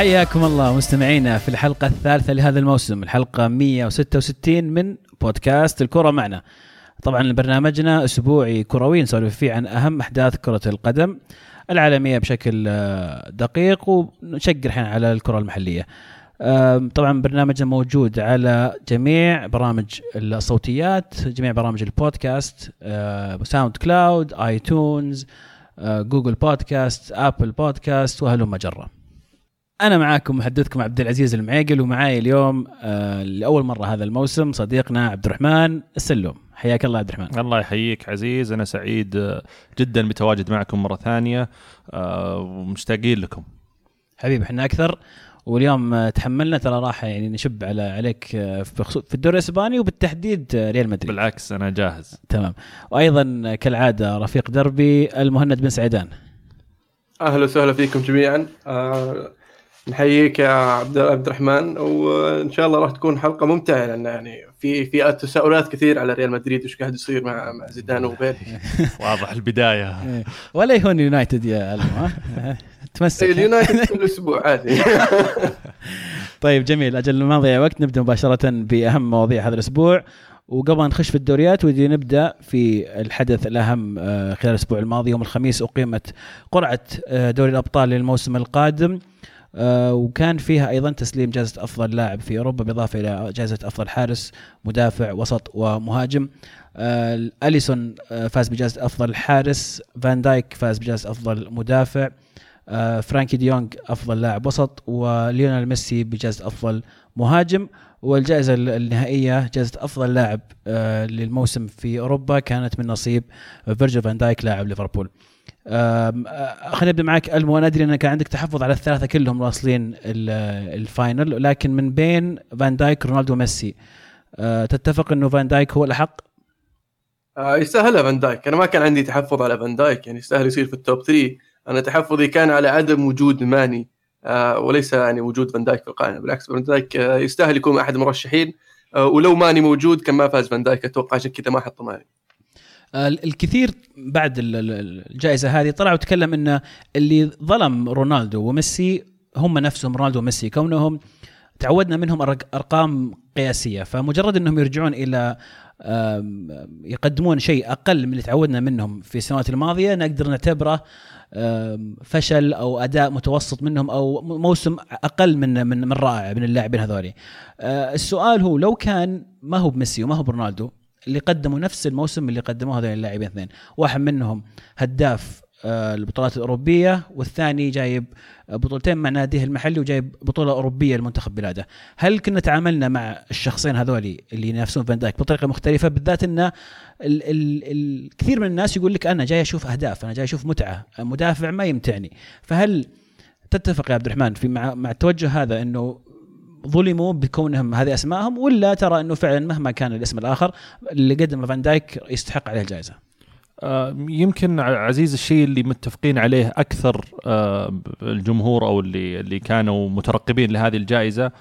حياكم الله مستمعينا في الحلقة الثالثة لهذا الموسم، الحلقة 166 من بودكاست الكرة معنا. طبعا برنامجنا أسبوعي كروي نسولف فيه عن أهم أحداث كرة القدم العالمية بشكل دقيق، ونشقر الحين على الكرة المحلية. طبعا برنامجنا موجود على جميع برامج الصوتيات، جميع برامج البودكاست، ساوند كلاود، آيتونز، جوجل بودكاست، أبل بودكاست، وهلو مجرة. أنا معاكم محدثكم عبد العزيز المعيقل، ومعاي اليوم لأول مرة هذا الموسم صديقنا عبدالرحمن السلوم. حياك الله عبد الرحمن. الله يحييك عزيز، أنا سعيد جدا بتواجد معكم مرة ثانية ومشتاقين لكم. حبيب احنا أكثر، واليوم تحملنا ترى راحة يعني نشب عليك في الدوري الإسباني وبالتحديد ريال مدريد. بالعكس أنا جاهز تمام. وأيضا كالعادة رفيق دربي المهند بن سعيدان. أهلا وسهلا فيكم جميعا، نحييك يا عبد الرحمن، وان شاء الله راح تكون حلقه ممتعه، لان يعني في تساؤلات كثير على ريال مدريد وش قاعد يصير مع زيدان وبيل. واضح البدايه ولا يهون يونايتد يا الما تمسك اليونايتد كل اسبوع عادي. طيب جميل، اجل ما نضيع وقت نبدا مباشره باهم مواضيع هذا الاسبوع. وقبل نخش في الدوريات ودي نبدأ في الحدث الأهم خلال الأسبوع الماضي. يوم الخميس أقيمت قرعة دوري الأبطال للموسم القادم، وكان فيها أيضا تسليم جائزة أفضل لاعب في أوروبا بالإضافة إلى جائزة أفضل حارس، مدافع، وسط، ومهاجم. أليسون فاز بجائزة أفضل حارس، فان دايك فاز بجائزة أفضل مدافع، فرانكي ديونج أفضل لاعب وسط، وليونيل ميسي بجائزة أفضل مهاجم. والجائزة النهائية جائزة أفضل لاعب للموسم في أوروبا كانت من نصيب فيرجيل فان دايك لاعب ليفربول. خلينا نبدأ معك ألمو. أنا أدري أنك عندك تحفظ على الثلاثة كلهم واصلين الفاينل، لكن من بين فان دايك رونالدو وميسي تتفق أنه فان دايك هو الأحق؟ يستاهل فان دايك. أنا ما كان عندي تحفظ على فان دايك، يعني يستاهل يصير في التوب 3. أنا تحفظي كان على عدم وجود ماني وليس يعني وجود فان دايك في القائمة. بالعكس فان دايك يستاهل يكون أحد المرشحين، ولو ماني موجود كان ما فاز فان دايك أتوقع، عشان كذا ما حط ماني. الكثير بعد الجائزة هذه طلع وتكلم إن اللي ظلم رونالدو وميسي هم نفسهم رونالدو وميسي، كونهم تعودنا منهم أرقام قياسية، فمجرد أنهم يرجعون إلى يقدمون شيء أقل من اللي تعودنا منهم في السنوات الماضية نقدر نعتبره فشل أو أداء متوسط منهم أو موسم أقل من رائع من اللاعبين هذولي. السؤال هو لو كان ما هو بميسي وما هو برونالدو اللي قدموا نفس الموسم اللي قدموه هذول اللاعبين اثنين، واحد منهم هداف البطولات الأوروبية والثاني جايب بطولتين مع ناديه المحلي وجايب بطولة أوروبية لمنتخب بلاده، هل كنا تعاملنا مع الشخصين هذولي اللي ينافسون فان دايك بطريقة مختلفة؟ بالذات أن الكثير من الناس يقول لك أنا جاي أشوف أهداف، أنا جاي أشوف متعة، مدافع ما يمتعني. فهل تتفق يا عبد الرحمن في مع التوجه هذا أنه ظلموا بكونهم هذه أسمائهم، ولا ترى أنه فعلا مهما كان الاسم الآخر اللي قدم فان دايك يستحق عليه الجائزة؟ يمكن عزيز الشيء اللي متفقين عليه أكثر الجمهور أو اللي كانوا مترقبين لهذه الجائزة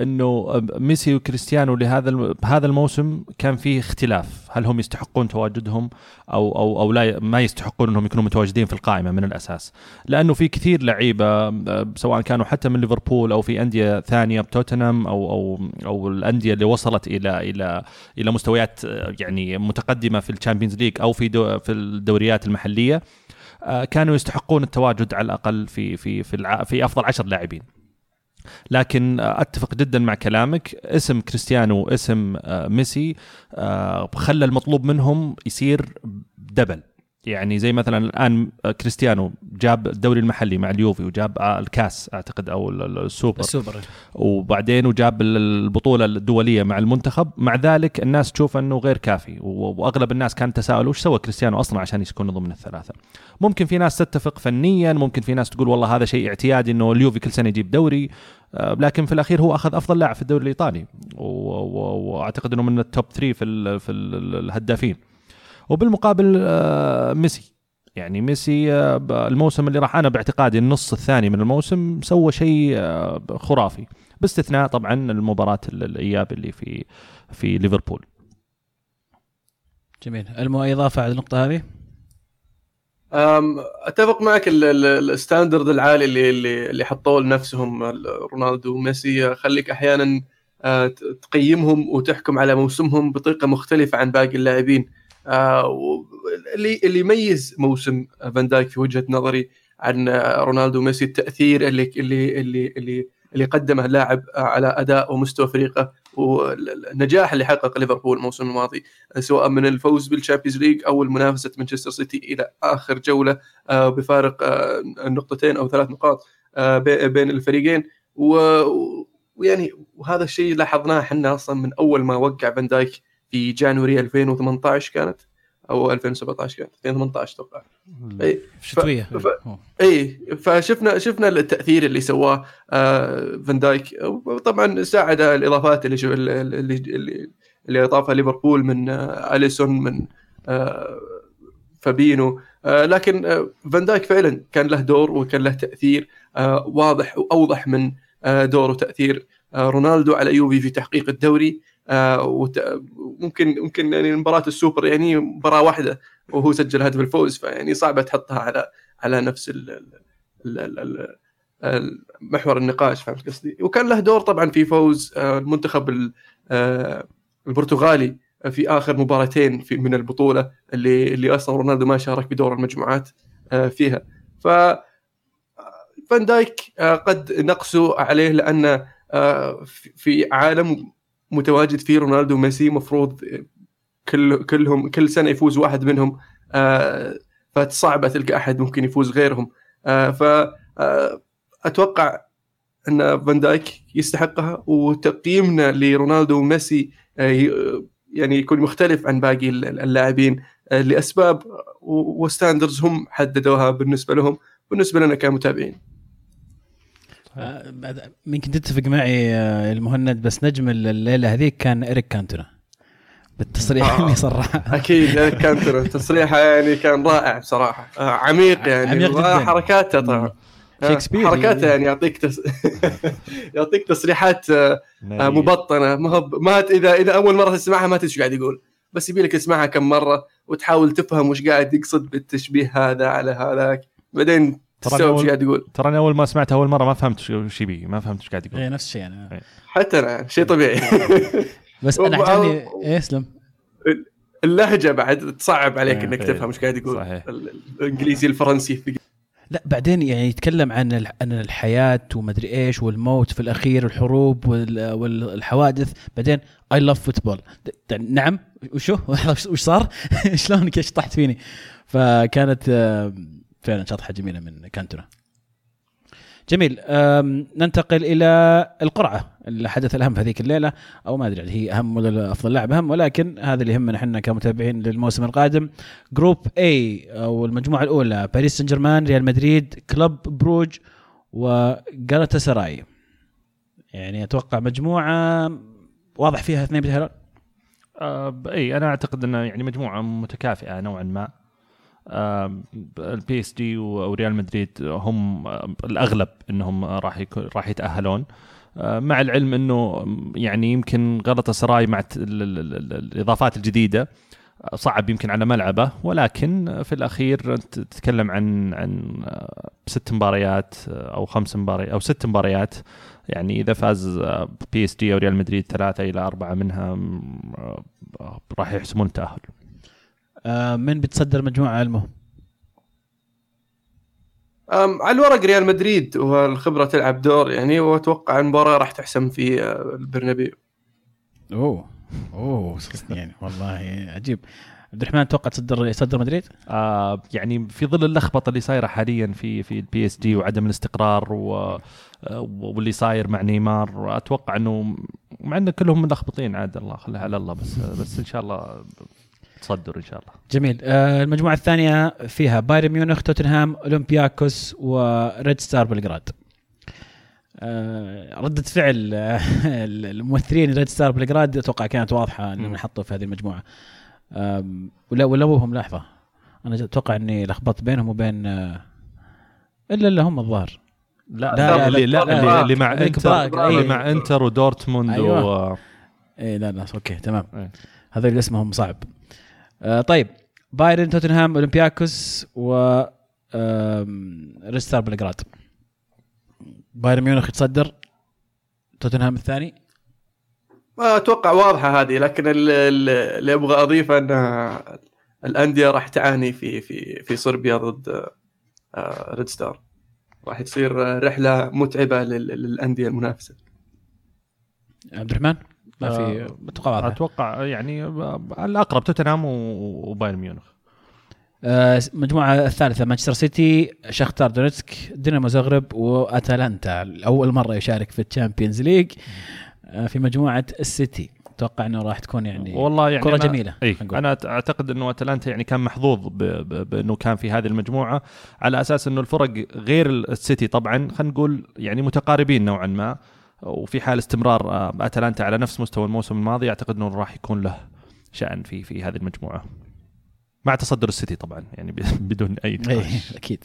أنه ميسي وكريستيانو لهذا الموسم كان فيه اختلاف، هل هم يستحقون تواجدهم أو لا ما يستحقون أنهم يكونوا متواجدين في القائمة من الأساس، لأنه في كثير لعيبة سواء كانوا حتى من ليفربول أو في أندية ثانية بتوتنهام أو الأندية اللي وصلت إلى مستويات يعني متقدمة في الشامبيونز ليج أو في الدوريات المحلية كانوا يستحقون التواجد على الأقل في أفضل 10 لاعبين. لكن أتفق جدا مع كلامك، اسم كريستيانو واسم ميسي خلى المطلوب منهم يصير دبل، يعني زي مثلا الآن كريستيانو جاب الدوري المحلي مع اليوفي وجاب الكاس أعتقد أو السوبر وبعدين وجاب البطولة الدولية مع المنتخب، مع ذلك الناس تشوف أنه غير كافي، وأغلب الناس كانت تساءلوا وش سوى كريستيانو أصلا عشان يكون ضمن الثلاثة. ممكن في ناس تتفق فنيا، ممكن في ناس تقول والله هذا شيء اعتيادي أنه اليوفي كل سنة يجيب دوري، لكن في الأخير هو أخذ أفضل لاعب في الدوري الإيطالي وأعتقد أنه من التوب 3 في الهدافين. وبالمقابل ميسي، يعني ميسي الموسم اللي راح أنا باعتقادي النص الثاني من الموسم سوى شيء خرافي، باستثناء طبعا المباراة الإياب اللي في ليفربول. جميل، المو أي إضافة على النقطة هذه؟ اتفق معك. الستاندرد العالي اللي حطوه لنفسهم رونالدو وميسي خليك احيانا تقيمهم وتحكم على موسمهم بطريقه مختلفه عن باقي اللاعبين. اللي يميز موسم فان دايك في وجهه نظري عن رونالدو وميسي التاثير اللي اللي اللي اللي, اللي قدمه لاعب على اداء ومستوى فريقه، والنجاح اللي حقق ليفربول الموسم الماضي سواء من الفوز بالشامبيونز ليج او المنافسه مانشستر سيتي الى اخر جوله بفارق 2 أو 3 نقاط بين الفريقين. ويعني وهذا الشيء لاحظناه احنا اصلا من اول ما وقع فان دايك في جانوري 2018 كانت او 2017 كانت 2018 توقع شتويه. فشفنا التاثير اللي سواه فان دايك. طبعا ساعد الاضافات اللي اضافها ليفربول من اليسون من فابينو، لكن فان دايك فعلا كان له دور وكان له تاثير واضح واوضح من دور وتاثير رونالدو على يوفي في تحقيق الدوري. ممكن يعني مباراة السوبر يعني مباراة واحدة وهو سجل هدف الفوز، فيعني صعبة تحطها على نفس محور النقاش، فهمت قصدي. وكان له دور طبعا في فوز المنتخب البرتغالي في آخر مباراتين من البطولة اللي أصلا رونالدو ما شارك بدور المجموعات فيها. فان دايك قد نقصوا عليه لأن في عالم متواجد فيه رونالدو وميسي مفروض كل سنة يفوز واحد منهم، فصعبة تلقى أحد ممكن يفوز غيرهم. فأتوقع أن فان دايك يستحقها، وتقييمنا لرونالدو وميسي يعني يكون مختلف عن باقي اللاعبين لأسباب وستاندرز هم حددوها بالنسبة لهم بالنسبة لنا كمتابعين. ممكن تتفق معي المهند، بس نجم الليلة هذيك كان إريك كانتونا بالتصريح اللي صراحة أكيد إريك كانتونا تصريحه يعني كان رائع بصراحة، عميق يعني حركاته طبعا حركاته يعني يعطيك تصريحات مبطنة، ما إذا أول مرة تسمعها ما تدري شو قاعد يقول، بس يبي لك تسمعها كم مرة وتحاول تفهم وش قاعد يقصد بالتشبيه هذا على هذاك، بعدين ترى أول ما سمعتها أول مرة ما فهمت شو بي، ما فهمت شو قاعد يقول. نفس الشيء أنا حتى الآن، شيء طبيعي. بس أنا عجبني أسلم اللهجة بعد تصعب عليك إنك تفهم شو قاعد يقول الإنجليزي الفرنسي. لا بعدين يعني يتكلم عن الحياة ومدري إيش والموت في الأخير والحروب والحوادث، بعدين I love football. نعم وش صار؟ شلون كشطحت فيني؟ فكانت فعلا شطحة جميلة من كانتونا. جميل، ننتقل إلى القرعة اللي حدث الأهم في هذيك الليلة، أو ما أدري هي أهم ولا أفضل لاعب أهم، ولكن هذا اللي يهمنا إحنا كمتابعين للموسم القادم. جروب A أو المجموعة الأولى باريس سان جيرمان، ريال مدريد، كلوب بروج وغالاتاسراي. يعني أتوقع مجموعة واضح فيها اثنين بالهلال. أي أنا أعتقد أنه يعني مجموعة متكافئة نوعا ما. البي اس جي وريال مدريد هم الأغلب أنهم راح يتأهلون، مع العلم أنه يعني يمكن غالاتاسراي مع الإضافات الجديدة صعب يمكن على ملعبه، ولكن في الأخير تتكلم عن 6 مباريات أو 5 مباريات أو 6 مباريات. يعني إذا فاز بي اس جي أو ريال مدريد 3 إلى 4 منها راح يحسمون التأهل. من بتصدر مجموعة المهم؟ على الورق ريال مدريد والخبرة تلعب دور يعني، وأتوقع المباراة راح تحسم في البرنابيو. أوه يعني والله عجيب. عبدالرحمن توقع تصدر مدريد؟ يعني في ظل اللخبطة اللي صايرة حاليا في البي اس جي وعدم الاستقرار واللي صاير مع نيمار، أتوقع أنه مع أن كلهم ملخبطين عاد الله خلها على الله، بس إن شاء الله تصدر إن شاء الله. جميل. المجموعة الثانية فيها بايرن ميونخ، توتنهام، أولمبياكوس وريد ستار بلغراد. ردة فعل الممثلين ريد ستار بلغراد أتوقع كانت واضحة أنهم نحطوا في هذه المجموعة، ولا وهم لحظة أنا أتوقع أني لخبطت بينهم وبين إلا هم الظاهر لا اللي مع إنتر ودورتموند. أيوة. أوكي تمام. هذول اسمهم صعب. طيب بايرن، توتنهام، اولمبياكوس و ريد ستار بلغراد. بايرن ميونخ يتصدر، توتنهام الثاني. ما اتوقع واضحه هذه، لكن اللي ابغى اضيفه ان الانديه راح تعاني في في في صربيا ضد ريد ستار، راح تصير رحله متعبه للانديه المنافسه. عبد الرحمن ما في متوقع؟ اتوقع يعني الاقرب توتنهام وبايرن ميونخ. مجموعه الثالثه مانشستر سيتي، شختار دونيتسك، دينامو زغرب واتالانتا. اول مره يشارك في الشامبيونز ليج في مجموعه السيتي. اتوقع انه راح تكون يعني والله يعني كره جميله. انا اعتقد انه اتلانتا يعني كان محظوظ بانه كان في هذه المجموعه، على اساس انه الفرق غير السيتي طبعا خلينا نقول يعني متقاربين نوعا ما، وفي حال استمرار اتلانتا على نفس مستوى الموسم الماضي اعتقد انه راح يكون له شأن في هذه المجموعه، مع تصدر السيتي طبعا يعني بدون اي نقاش. اكيد.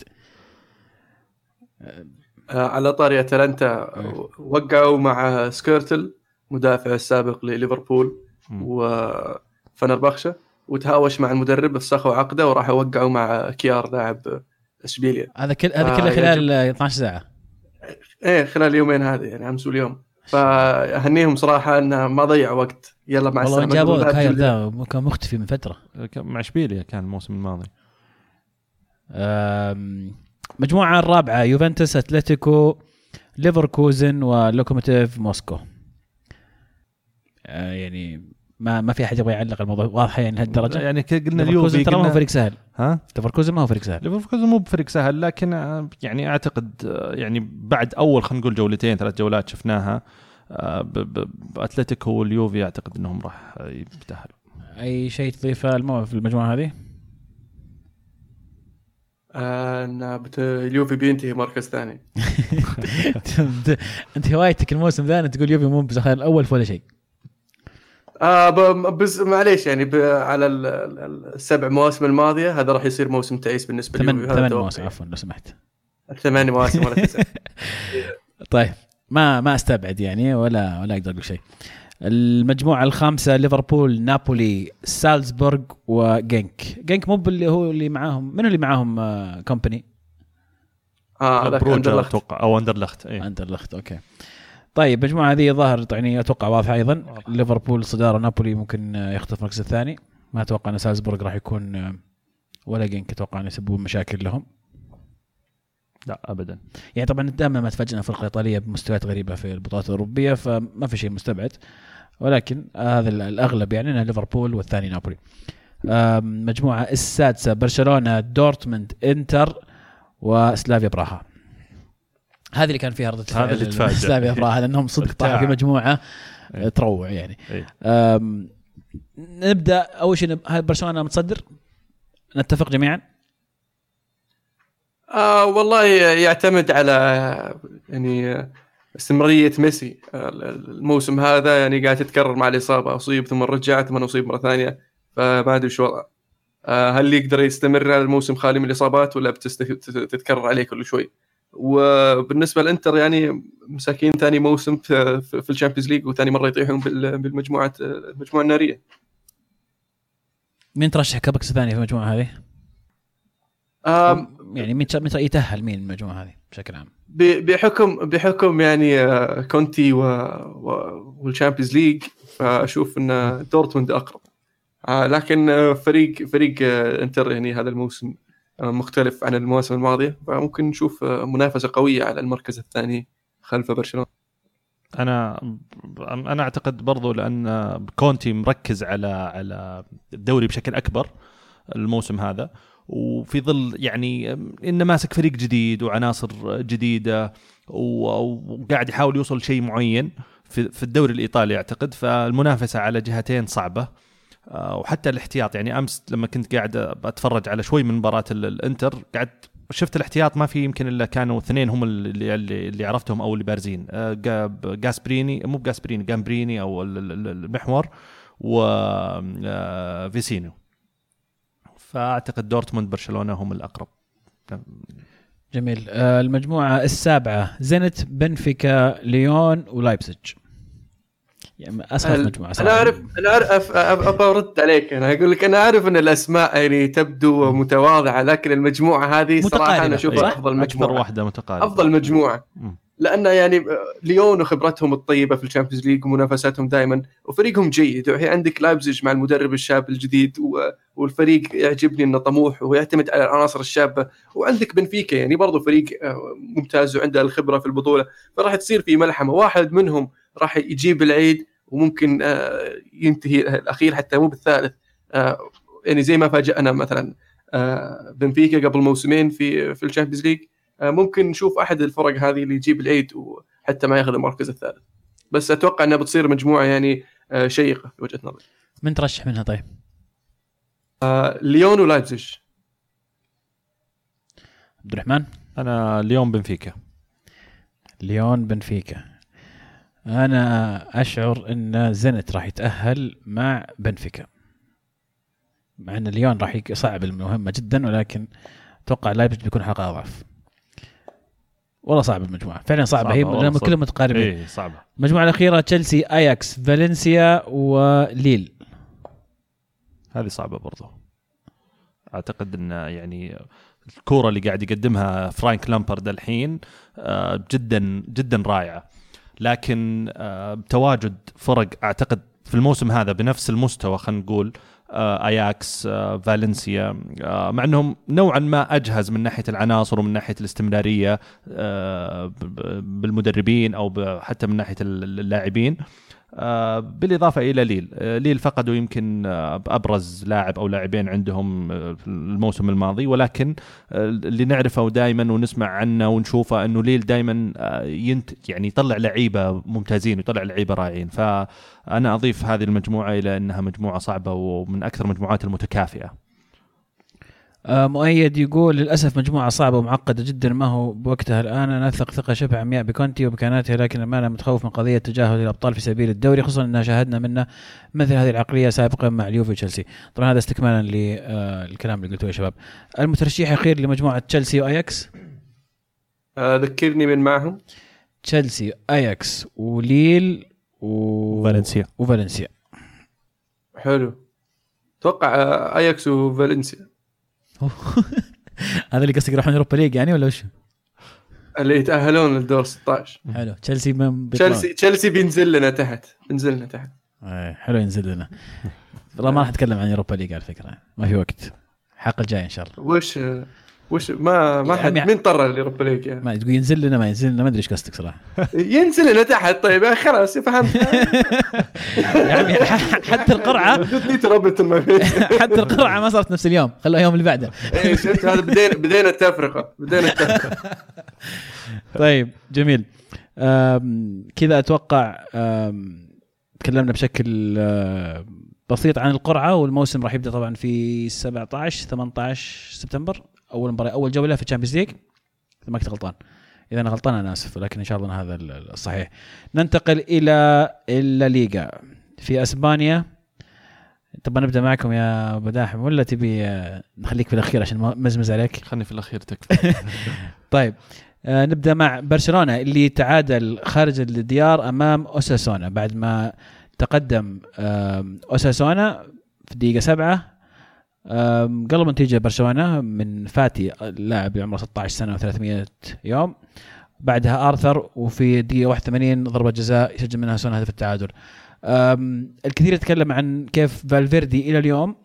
على طاري أتالانتا وقعوا مع سكيرتل مدافع السابق لليفربول وفنربخشة، وتهاوش مع المدرب فسخوا عقده وراح وقعوا مع كيار لاعب إشبيلية. هذا كله خلال 12 ساعة، ايه خلال يومين هذه يعني أمس واليوم. فأهنيهم صراحة أنه ما ضيع وقت، يلا مع السلامة. والله جابوا كاير ذا كان مختفي من فترة مع إشبيلية كان الموسم الماضي. مجموعة الرابعة يوفنتس، أتلتيكو، ليفركوزن ولوكوموتيف موسكو. يعني ما في أحد يبغى يعلق، الموضوع واضح يعني هالدرجة. يعني قلنا ليفركوزن ترى ما هو فريق سهل. ها؟ ليفركوزن ما هو فريق سهل. ليفركوزن مو بفريق سهل، لكن يعني أعتقد يعني بعد أول خلينا نقول جولتين ثلاث جولات شفناها أتلتيكو واليوفي أعتقد أنهم راح يتأهلوا. أي شيء تضيفه الموضوع في المجموعة هذه؟ أنا اليوفي بينتهي مركز ثاني. أنت هوايتك الموسم ذا أنت تقول يوفي مو بزخير الأول ولا شيء. بس معليش يعني على السبع مواسم الماضية هذا راح يصير موسم تعيس بالنسبة لليوفي. 8 مواسم عفوا لو سمحت. 8 مواسم ولا 9. طيب ما استبعد يعني ولا أقدر أقول شيء. المجموعة الخامسة ليفربول، نابولي، سالزبورغ وجينك. مو اللي هو اللي معاهم، منو اللي معاهم؟ كومباني بروجر اتوقع او اندرلخت. اي اندرلخت. اوكي طيب المجموعة هذه ظاهر يعني اتوقع واضحة ايضا، ليفربول صدارة، نابولي ممكن يخطف المركز الثاني. ما اتوقع ان سالزبورغ راح يكون ولا جينك، اتوقع ان يسببون مشاكل لهم. لا ابدا يعني طبعا دائما ما تفاجئنا الفرق الايطاليه بمستويات غريبه في البطولات الاوروبيه، فما في شيء مستبعد، ولكن هذا الاغلب يعني انه ليفربول والثاني نابولي. مجموعه السادسه برشلونه، دورتموند، انتر وسلافيا براها. هذه اللي كان فيها رده الفعل سلافيا براها لانهم صدق طاحوا في مجموعه تروع يعني. نبدا اول شيء برشلونه متصدر، نتفق جميعا. والله يعتمد على يعني استمرارية ميسي. الموسم هذا يعني قاعد تتكرر مع الإصابة، أصيب ثم رجع ثم أصيب مرة ثانية، فما أدري شو وضعه. هل يقدر يستمر على الموسم خالي من الإصابات ولا تتكرر عليه كل شوي؟ وبالنسبة للإنتر يعني مساكين ثاني موسم في الشامبيونز ليج وثاني مرة يطيحون بالمجموعة النارية. مين ترشح كبكس ثاني في المجموعة هذه؟ يعني متى يتأهل مين المجموعة هذه بشكل عام؟ بحكم يعني كونتي والشامبيونز ليج، فأشوف إن دورتموند أقرب، لكن فريق إنتر يعني هذا الموسم مختلف عن المواسم الماضية، فممكن نشوف منافسة قوية على المركز الثاني خلف برشلونة. أنا أعتقد برضو لأن كونتي مركز على الدوري بشكل أكبر الموسم هذا، وفي ظل يعني إنه ماسك فريق جديد وعناصر جديدة وقاعد يحاول يوصل شيء معين في الدوري الإيطالي أعتقد. فالمنافسة على جهتين صعبة، وحتى الاحتياط يعني أمس لما كنت قاعد أتفرج على شوي من مباراة الإنتر قاعد شفت الاحتياط ما في يمكن إلا كانوا اثنين هم اللي عرفتهم أو اللي بارزين، جامبريني أو المحور وفيسينو. فأعتقد دورتموند برشلونة هم الأقرب. جميل. المجموعة السابعة زينت، بنفيكا، ليون ولايبزيج. يعني أسهل مجموعة. أنا أعرف أبغى أرد عليك. أنا أقول لك أنا أعرف أن الأسماء يعني تبدو متواضعة لكن المجموعة هذه صراحة أنا أشوفها أفضل مجموعة. أكثر واحدة متقاربة. أفضل مجموعة. لأن يعني ليون وخبرتهم الطيبة في الشامبيونز ليج ومنافساتهم دائما وفريقهم جيد. عندك لايبزيج مع المدرب الشاب الجديد والفريق يعجبني إنه طموح ويعتمد على العناصر الشابة. وعندك بنفيكا يعني برضو فريق ممتاز وعنده الخبرة في البطولة. فراح تصير في ملحمة واحد منهم راح يجيب العيد وممكن ينتهي الأخير حتى مو بالثالث. يعني زي ما فاجأنا مثلا بنفيكا قبل موسمين في الشامبيونز ليج. ممكن نشوف أحد الفرق هذه اللي يجيب العيد وحتى ما ياخذ المركز الثالث. بس أتوقع أنها بتصير مجموعة يعني شيقة في وجهة نظري. من ترشح منها طيب؟ ليون ولايبزيج. عبد الرحمن؟ أنا ليون بنفيكا. أنا أشعر أن زنت راح يتأهل مع بنفيكا مع أن ليون راح يصعب المهمة جدا ولكن أتوقع لايبزيج بيكون حلقة أضعف. والله صعب المجموعة فعلا صعبة هي لأنهم كلهم متقاربين. إيه صعبة. المجموعة الأخيرة تشيلسي أياكس فالنسيا وليل. هذه صعبة برضو. أعتقد أن يعني الكورة اللي قاعد يقدمها فرانك لامبارد الحين جدا جدا رائعة لكن بتواجد فرق أعتقد في الموسم هذا بنفس المستوى خلينا نقول أياكس فالنسيا مع أنهم نوعا ما أجهز من ناحية العناصر ومن ناحية الاستمرارية بالمدربين أو حتى من ناحية اللاعبين بالإضافة إلى ليل فقدوا يمكن أبرز لاعب أو لاعبين عندهم الموسم الماضي ولكن اللي نعرفه دائما ونسمع عنه ونشوفه أنه ليل دائما يعني يطلع لعيبة ممتازين ويطلع لعيبة رائعين. فأنا أضيف هذه المجموعة إلى أنها مجموعة صعبة ومن أكثر المجموعات المتكافئة. مؤيد يقول للأسف مجموعة صعبة ومعقدة جدا ما هو بوقتها الآن. أنا أثق ثقة شبه عمياء بكونتي وبكاناته لكن أنا متخوف من قضية تجاهل الأبطال في سبيل الدوري خصوصا أننا شاهدنا منه مثل هذه العقلية سابقا مع اليوفي وتشيلسي. طبعا هذا استكمالا للكلام اللي قلته يا شباب. المترشح الأخير لمجموعة تشيلسي وأياكس ذكرني من معهم. تشيلسي أياكس وليل وفالنسيا. حلو. توقع أياكس وفالنسيا. هذا اللي قصدك يروحون أوروبا ليج يعني ولا وش؟ اللي يتأهلون للدور 16. حلو. تشيلسي بينزل لنا تحت. حلو ينزل لنا. والله ما راح أتكلم عن أوروبا ليج على فكرة ما في وقت. الحلقة الجاية إن شاء الله. وش ما حد مين طرر الأوروبا ليج يعني. ما تقول ينزل لنا ما أدري إيش قصدك صراحة. ينزل لنا تحت طيب خلاص فهمت. يعني حتى القرعة. حتى القرعة ما صارت نفس اليوم خلوها يوم اللي بعده. إيه شفت هذا بدينا التفرقة. طيب جميل كذا أتوقع تكلمنا بشكل بسيط عن القرعة والموسم راح يبدأ طبعا في 17-18 سبتمبر. اول مباراه اول جوله في الشامبيونز ليج اذا ما كنت غلطان. اذا انا غلطان انا اسف ولكن ان شاء الله هذا الصحيح. ننتقل الى الليغا في اسبانيا. طب نبدا معكم يا بداحم ولا تبي نخليك في الاخير عشان مزمز عليك؟ خلني في الاخير تكفى. طيب نبدا مع برشلونه اللي تعادل خارج الديار امام اوساسونا بعد ما تقدم اوساسونا في دقيقه 7 قلب نتيجة برشلونة من فاتي اللاعب عمره 16 سنة و300 يوم. بعدها آرثر وفي دقيقة 81 ضربة جزاء يسجل منها سون هدف التعادل. الكثير يتكلم عن كيف فالفيردي إلى اليوم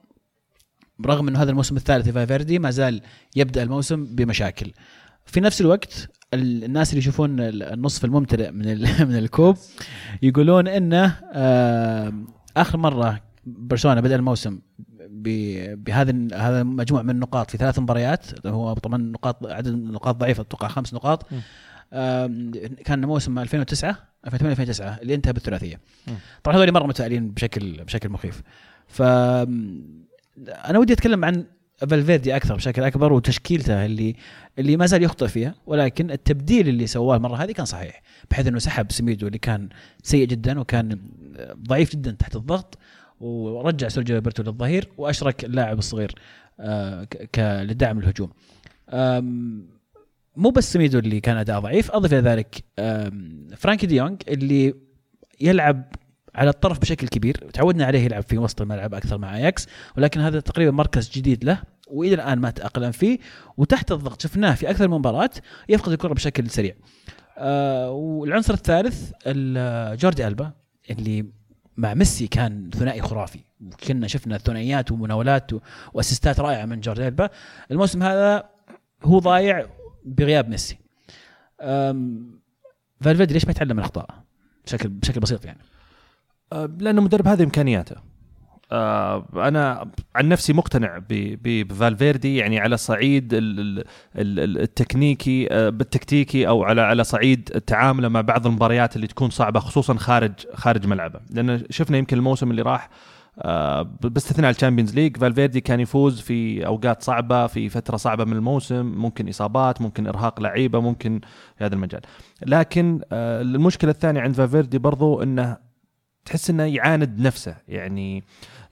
رغم أنه هذا الموسم الثالث فالفيردي ما زال يبدأ الموسم بمشاكل. في نفس الوقت الناس اللي يشوفون النصف الممتلئ من الكوب يقولون أنه آخر مرة برشلونة بدأ الموسم بهذا المجموع من النقاط في 3 مباريات هو طبعا نقاط عدد نقاط ضعيفة أتوقع 5 نقاط كان موسم 2008-2009 اللي انتهى بالثلاثية. طبعا هذول مرة متألين بشكل مخيف. فأنا ودي أتكلم عن فالفيردي أكثر بشكل أكبر وتشكيلته اللي ما زال يخطئ فيها ولكن التبديل اللي سواه المرة هذه كان صحيح بحيث أنه سحب سميدو اللي كان سيء جدا وكان ضعيف جدا تحت الضغط ورجع سيرجيو روبرتو للظهير وأشرك اللاعب الصغير لدعم الهجوم. مو بس ميدو اللي كان أداء ضعيف أضف إلى ذلك فرانكي ديونج اللي يلعب على الطرف بشكل كبير. تعودنا عليه يلعب في وسط الملعب أكثر مع أياكس، ولكن هذا تقريبا مركز جديد له وإلى الآن ما تأقلم فيه، وتحت الضغط شفناه في أكثر من مباراة يفقد الكرة بشكل سريع. والعنصر الثالث جوردي ألبا اللي مع ميسي كان ثنائي خرافي، كنا شفنا ثنائيات ومناولات وأسيستات رائعة من جوردي ألبا. الموسم هذا هو ضايع بغياب ميسي. فالفيردي ليش ما يتعلم من أخطاء بشكل بسيط يعني؟ لأنه مدرب هذه إمكانياته. أنا عن نفسي مقتنع بفالفيردي يعني على صعيد التكنيكي بالتكتيكي، أو على صعيد التعامل مع بعض المباريات اللي تكون صعبة خصوصا خارج ملعبه. لأن شفنا يمكن الموسم اللي راح باستثناء الشامبيونز ليج فالفيردي كان يفوز في أوقات صعبة، في فترة صعبة من الموسم، ممكن إصابات، ممكن إرهاق لعيبة، ممكن في هذا المجال. لكن المشكلة الثانية عند فالفيردي برضو أنه تحس انه يعاند نفسه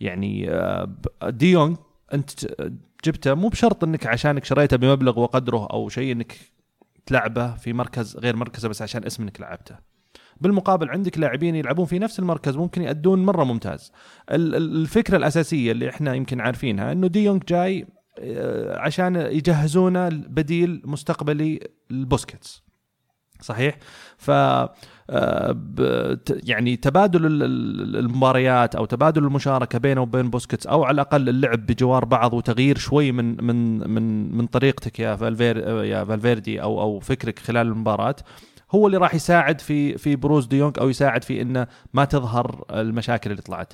يعني ديونج انت جبته مو بشرط انك عشانك شريته بمبلغ وقدره او شيء انك تلعبه في مركز غير مركزه بس عشان اسم انك لعبته. بالمقابل عندك لاعبين يلعبون في نفس المركز ممكن يأدون مره ممتاز. الفكره الاساسيه اللي احنا يمكن عارفينها انه ديونج جاي عشان يجهزونه بديل مستقبلي لبوسكيتس، صحيح؟ ف يعني تبادل المباريات او تبادل المشاركه بينه وبين بوسكيتس، او على الاقل اللعب بجوار بعض وتغيير شوي من من من من طريقتك يا فالفيردي او فكرك خلال المباراه، هو اللي راح يساعد في بروز ديونج، او يساعد في انه ما تظهر المشاكل اللي طلعت.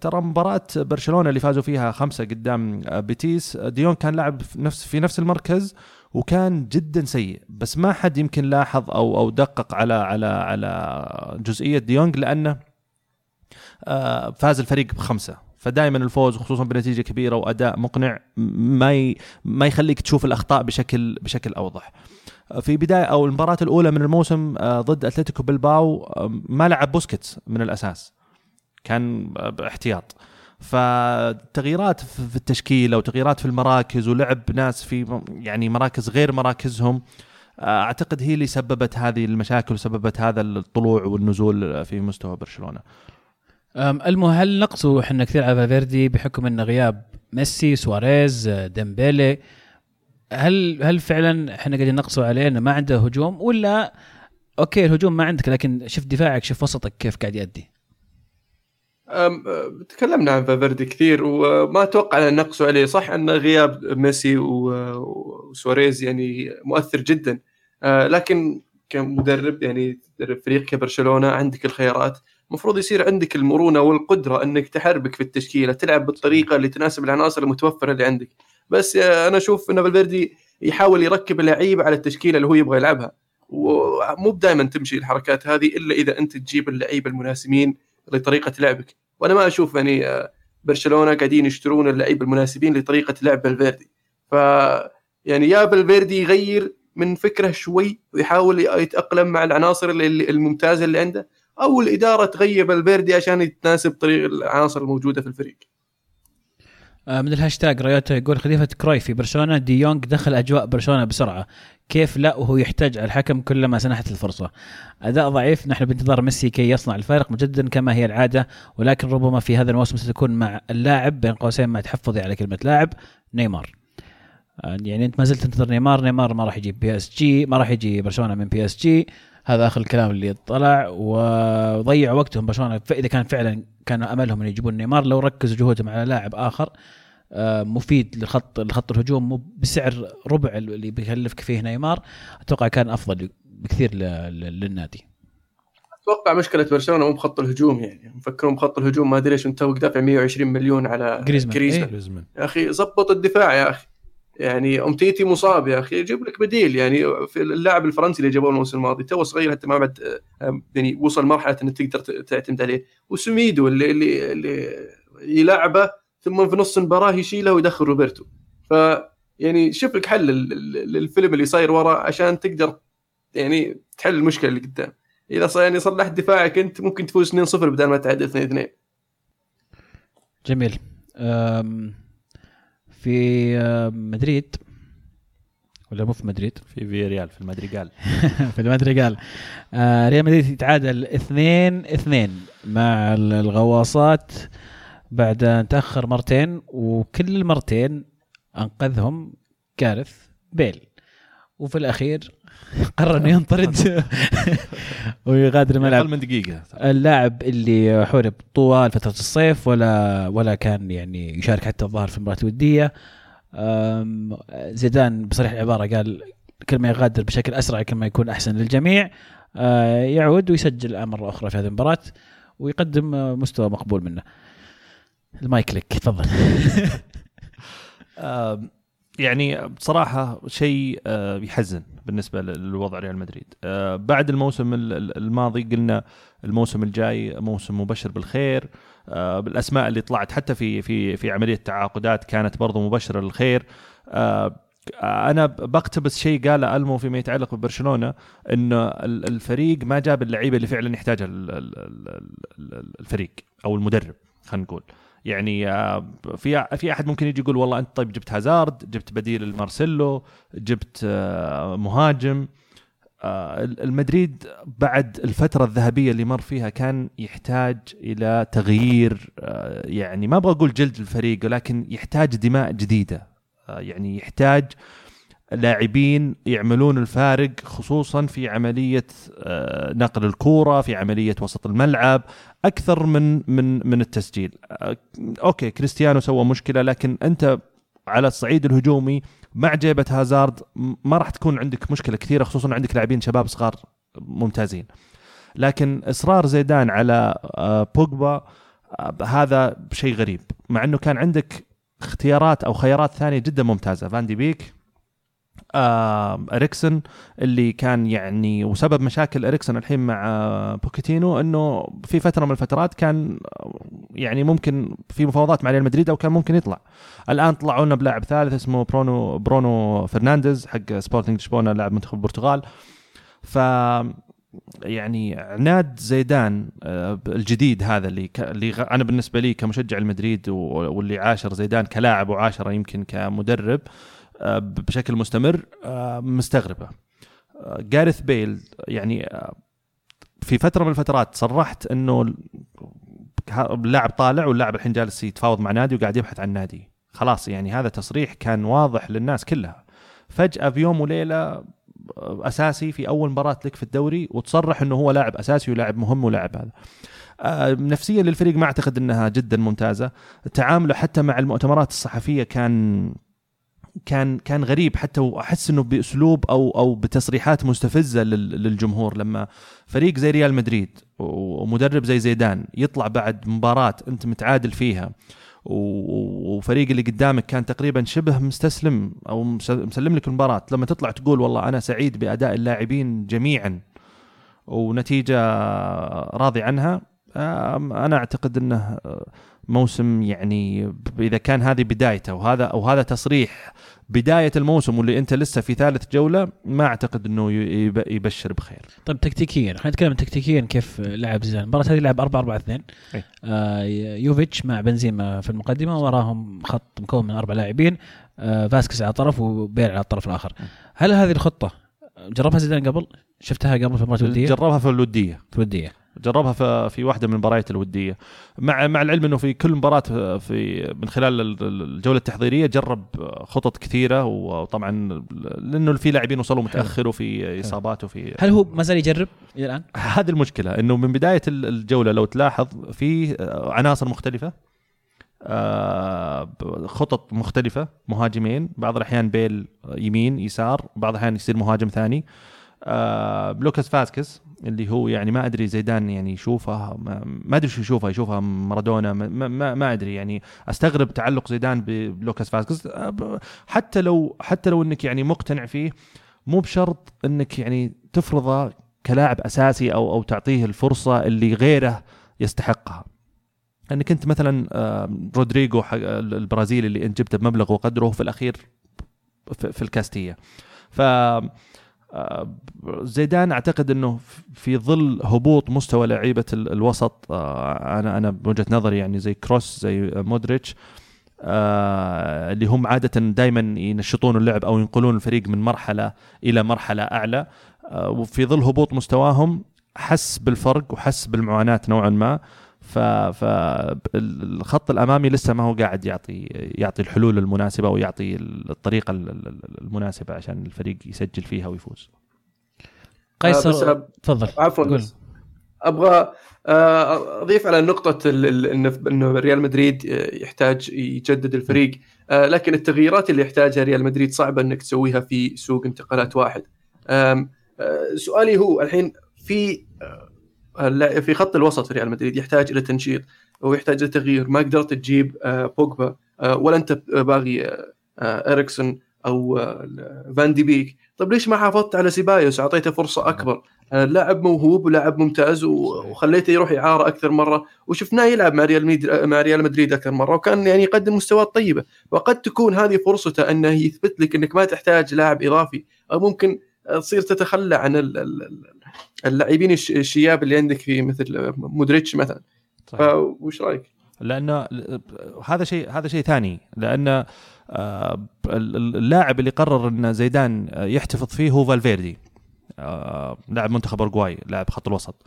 ترى مباراه برشلونه اللي فازوا فيها 5 قدام بيتيس ديونج كان لاعب في نفس المركز وكان جدا سيء، بس ما حد يمكن لاحظ او دقق على جزئيه ديونج لانه فاز الفريق ب5. فدائما الفوز خصوصا بنتيجه كبيره واداء مقنع ما يخليك تشوف الاخطاء بشكل اوضح. في بدايه او المباراه الاولى من الموسم ضد اتلتيكو بلباو ما لعب بوسكيتس من الاساس، كان باحتياط. فتغييرات في التشكيله وتغييرات في المراكز ولعب ناس في يعني مراكز غير مراكزهم، اعتقد هي اللي سببت هذه المشاكل وسببت هذا الطلوع والنزول في مستوى برشلونه. هل نقصوا احنا كثير على فالفيردي بحكم ان غياب ميسي، سواريز، ديمبيلي؟ هل فعلا احنا قاعدين نقصوا عليه انه ما عنده هجوم؟ ولا اوكي الهجوم ما عندك، لكن شوف دفاعك، شوف وسطك كيف قاعد يؤدي. تكلمنا عن فالفيردي كثير وما أتوقع أن نقصوا عليه. صح أن غياب ميسي وسواريز يعني مؤثر جدا، لكن كمدرب يعني تدرب فريق كبرشلونة عندك الخيارات، مفروض يصير عندك المرونة والقدرة أنك تحربك في التشكيلة، تلعب بالطريقة اللي تناسب العناصر المتوفرة اللي عندك. بس أنا أشوف أن فالفيردي يحاول يركب اللعيبة على التشكيلة اللي هو يبغى يلعبها، ومو دائما تمشي الحركات هذه إلا إذا أنت تجيب اللعيبة المناسبين لطريقة لعبك. وأنا ما أشوف يعني برشلونة قاعدين يشترون اللعيبة المناسبين لطريقة لعب فالفيردي. فيعني يا فالفيردي يغير من فكره شوي ويحاول يتأقلم مع العناصر الممتازة اللي عنده، أو الإدارة تغير فالفيردي عشان يتناسب طريق العناصر الموجودة في الفريق. من الهاشتاج رياتا يقول خليفة كروي في برشلونة، ديونج دخل أجواء برشلونة بسرعة، كيف لا وهو يحتاج على الحكم كلما سنحت الفرصة. أداء ضعيف، نحن بانتظار ميسي كي يصنع الفارق مجددا كما هي العادة، ولكن ربما في هذا الموسم ستكون مع اللاعب بين قوسين مع تحفظي على كلمة لاعب نيمار. يعني أنت ما زلت تنتظر نيمار ما راح يجي بي اس جي، ما راح يجي برشلونة من بي اس جي، هذا آخر الكلام اللي طلع. وضيع وقتهم برشلونة، فإذا كان فعلا كانوا أملهم أن يجيبون نيمار لو ركزوا جهودهم على لاعب آخر مفيد لخط الهجوم، مو بسعر ربع اللي بيكلفك فيه نيمار، أتوقع كان أفضل بكثير للنادي. أتوقع مشكلة برشلونة مو بخط الهجوم، يعني مفكرون بخط الهجوم، ما أدري ليش أنت دافع 120 مليون على جريزمان. يا أخي زبط الدفاع يا أخي، يعني أمتيتي مصاب يا أخي، يجيب لك بديل. يعني في اللاعب الفرنسي اللي جابوه الموسم الماضي تو صغير حتى ما بعد يعني وصل مرحلة أنك تقدر تعتمد عليه. وسميدو اللي يلعبه ثم في نص المباراة يشيله ويدخل روبرتو. فيعني شوف لك حل للفيلم اللي صاير وراء عشان تقدر يعني تحل المشكلة اللي قدام. إذا يعني صلحت دفاعك أنت ممكن تفوز 2-0 بدل ما تعادل 2-2. جميل. في مدريد ولا مو في مدريد؟ في ريال، في المدريجال. في المدريجال. ريال مدريد يتعادل 2-2 مع الغواصات بعد أن تأخر مرتين، وكل مرتين أنقذهم جاريث بيل، وفي الأخير قرر أنه ينطرد ويغادر الملعب. أقل من دقيقة. اللاعب اللي حورب طوال فترة الصيف ولا كان يعني يشارك حتى الظاهر في المباراة الودية. زيدان بصريح العبارة قال كل ما يغادر بشكل أسرع كل ما يكون أحسن للجميع. يعود ويسجل مرة أخرى في هذه المباراة ويقدم مستوى مقبول منه. المايك لك، تفضل. يعني بصراحة شيء يحزن بالنسبة للوضع ريال مدريد. بعد الموسم الماضي قلنا الموسم الجاي موسم مبشر بالخير، بالأسماء اللي طلعت حتى في عملية تعاقدات كانت برضو مبشرة للخير. أنا بقتبس شيء قاله ألمو فيما يتعلق ببرشلونة، إنه الفريق ما جاب اللعيبة اللي فعلا يحتاجها الفريق أو المدرب. خلينا نقول يعني في أحد ممكن يجي يقول والله أنت طيب جبت هازارد، جبت بديل لمارسيلو، جبت مهاجم. المدريد بعد الفترة الذهبية اللي مر فيها كان يحتاج إلى تغيير، يعني ما أبغى أقول جلد الفريق، ولكن يحتاج دماء جديدة، يعني يحتاج لاعبين يعملون الفارق، خصوصا في عملية نقل الكرة، في عملية وسط الملعب، أكثر من التسجيل. أوكي كريستيانو سوى مشكلة، لكن أنت على الصعيد الهجومي مع جيبة هازارد ما راح تكون عندك مشكلة كثيرة، خصوصا عندك لاعبين شباب صغار ممتازين. لكن إصرار زيدان على بوجبا هذا شيء غريب، مع أنه كان عندك اختيارات أو خيارات ثانية جدا ممتازة، فان دي بيك، إريكسن اللي كان يعني وسبب مشاكل إريكسن الحين مع بوكيتينو أنه في فترة من الفترات كان يعني ممكن في مفاوضات مع ريال مدريد أو كان ممكن يطلع. الآن طلعوا لنا بلاعب ثالث اسمه برونو فرنانديز حق سبورتينج لشبونة، لاعب منتخب البرتغال. ف يعني عناد زيدان الجديد هذا اللي أنا بالنسبة لي كمشجع المدريد واللي عاشر زيدان كلاعب وعاشره يمكن كمدرب بشكل مستمر مستغربة. جاريث بيل يعني في فترة من الفترات صرحت أنه اللاعب طالع، واللاعب الحين جالس يتفاوض مع نادي وقاعد يبحث عن نادي. خلاص يعني هذا تصريح كان واضح للناس كلها، فجأة في يوم وليلة أساسي في أول مباراة لك في الدوري وتصرح أنه هو لاعب أساسي ولاعب مهم ولاعب هذا. نفسية للفريق ما أعتقد أنها جدا ممتازة. تعامله حتى مع المؤتمرات الصحفية كان غريب، حتى وأحس إنه بأسلوب أو بتصريحات مستفزة للجمهور. لما فريق زي ريال مدريد ومدرب زي زيدان يطلع بعد مباراة أنت متعادل فيها وفريق اللي قدامك كان تقريبا شبه مستسلم أو مسلم لك المباراة، لما تطلع تقول والله أنا سعيد بأداء اللاعبين جميعا ونتيجة راضي عنها، أنا أعتقد أنه موسم يعني إذا كان هذه بدايته وهذا تصريح بداية الموسم واللي أنت لسه في ثالث جولة، ما أعتقد أنه يبشر بخير. طيب تكتيكيا، خلينا نتكلم تكتيكيا كيف لعب زيدان. المباراة هذه لعب 4-4-2، يوفيتش مع بنزيما في المقدمة، وراهم خط مكون من 4 لاعبين، فاسكيز على طرف وبيل على الطرف الآخر. هل هذه الخطة جربها زيدان قبل؟ شفتها قبل في المباراة الودية؟ جربها في الودية، جربها في واحدة من المباريات الودية، مع العلم أنه في كل مباراة من خلال الجولة التحضيرية جرب خطط كثيرة، وطبعا لأنه في لاعبين وصلوا متأخر وفي إصابات وفي. هل هو ما زال يجرب إلى الآن؟ هذه المشكلة، أنه من بداية الجولة لو تلاحظ في عناصر مختلفة، خطط مختلفة، مهاجمين بعض الأحيان بيل يمين يسار، بعض الأحيان يصير مهاجم ثاني. لوكاس فاسكيز اللي هو يعني ما أدري زيدان يعني يشوفها، ما أدري شو يشوفها مارادونا، ما أدري، يعني أستغرب تعلق زيدان بلوكاس فاسكيز. حتى لو إنك يعني مقتنع فيه، مو بشرط إنك يعني تفرضه كلاعب أساسي أو تعطيه الفرصة اللي غيره يستحقها. إنك أنت مثلا رودريجو البرازيلي اللي أنت جبته بمبلغ وقدره في الأخير في الكاستية. ف زيدان أعتقد أنه في ظل هبوط مستوى لعيبة الوسط، أنا بوجهة نظري يعني زي كروس، زي مودريتش، اللي هم عادة دائما ينشطون اللعب أو ينقلون الفريق من مرحلة إلى مرحلة أعلى، وفي ظل هبوط مستواهم حس بالفرق وحس بالمعاناة نوعا ما. فالخط الأمامي لسه ما هو قاعد يعطي الحلول المناسبة ويعطي الطريقة المناسبة عشان الفريق يسجل فيها ويفوز. قيصر تفضل. عفوا أبغى أضيف على نقطة أنه ريال مدريد يحتاج يجدد الفريق، لكن التغييرات اللي يحتاجها ريال مدريد صعبة أنك تسويها في سوق انتقالات واحد. سؤالي هو الحين في خط الوسط في ريال مدريد يحتاج إلى تنشيط ويحتاج إلى تغيير. ما قدرت تجيب بوجبا ولا أنت باغي إريكسون أو فان دي بيك. طب ليش ما حافظت على سيبايوس، أعطيته فرصة أكبر؟ لاعب موهوب ولاعب ممتاز وخليته يروح إعارة أكثر مرة، وشفناه يلعب مع ريال مدريد أكثر مرة، وكان يعني يقدم مستويات طيبة. وقد تكون هذه فرصته أنه يثبت لك أنك ما تحتاج لاعب إضافي، أو ممكن تصير تتخلى عن اللاعبين الشياب اللي عندك في مثل مودريتش مثلا. وش رايك؟ لأن هذا شيء ثاني، لأن اللاعب اللي قرر أن زيدان يحتفظ فيه هو فالفيردي، لاعب منتخب أورجواي، لاعب خط الوسط.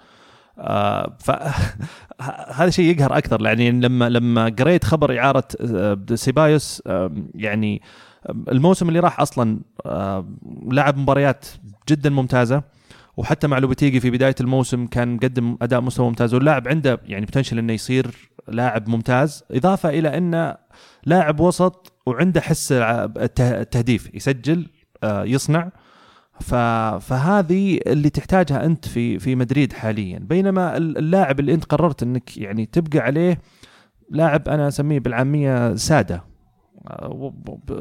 فهذا شيء يقهر أكثر، يعني لما قريت خبر إعارة سيبايوس، يعني الموسم اللي راح أصلا لاعب مباريات جدا ممتازة، وحتى مع لوبيتيجي في بداية الموسم كان مقدم أداء مستوى ممتاز، واللاعب عنده يعني بوتنشل إنه يصير لاعب ممتاز، إضافة إلى إنه لاعب وسط وعنده حس التهديف، يسجل يصنع. فهذه اللي تحتاجها أنت في مدريد حاليا، بينما اللاعب اللي أنت قررت إنك يعني تبقى عليه لاعب أنا أسميه بالعامية سادة،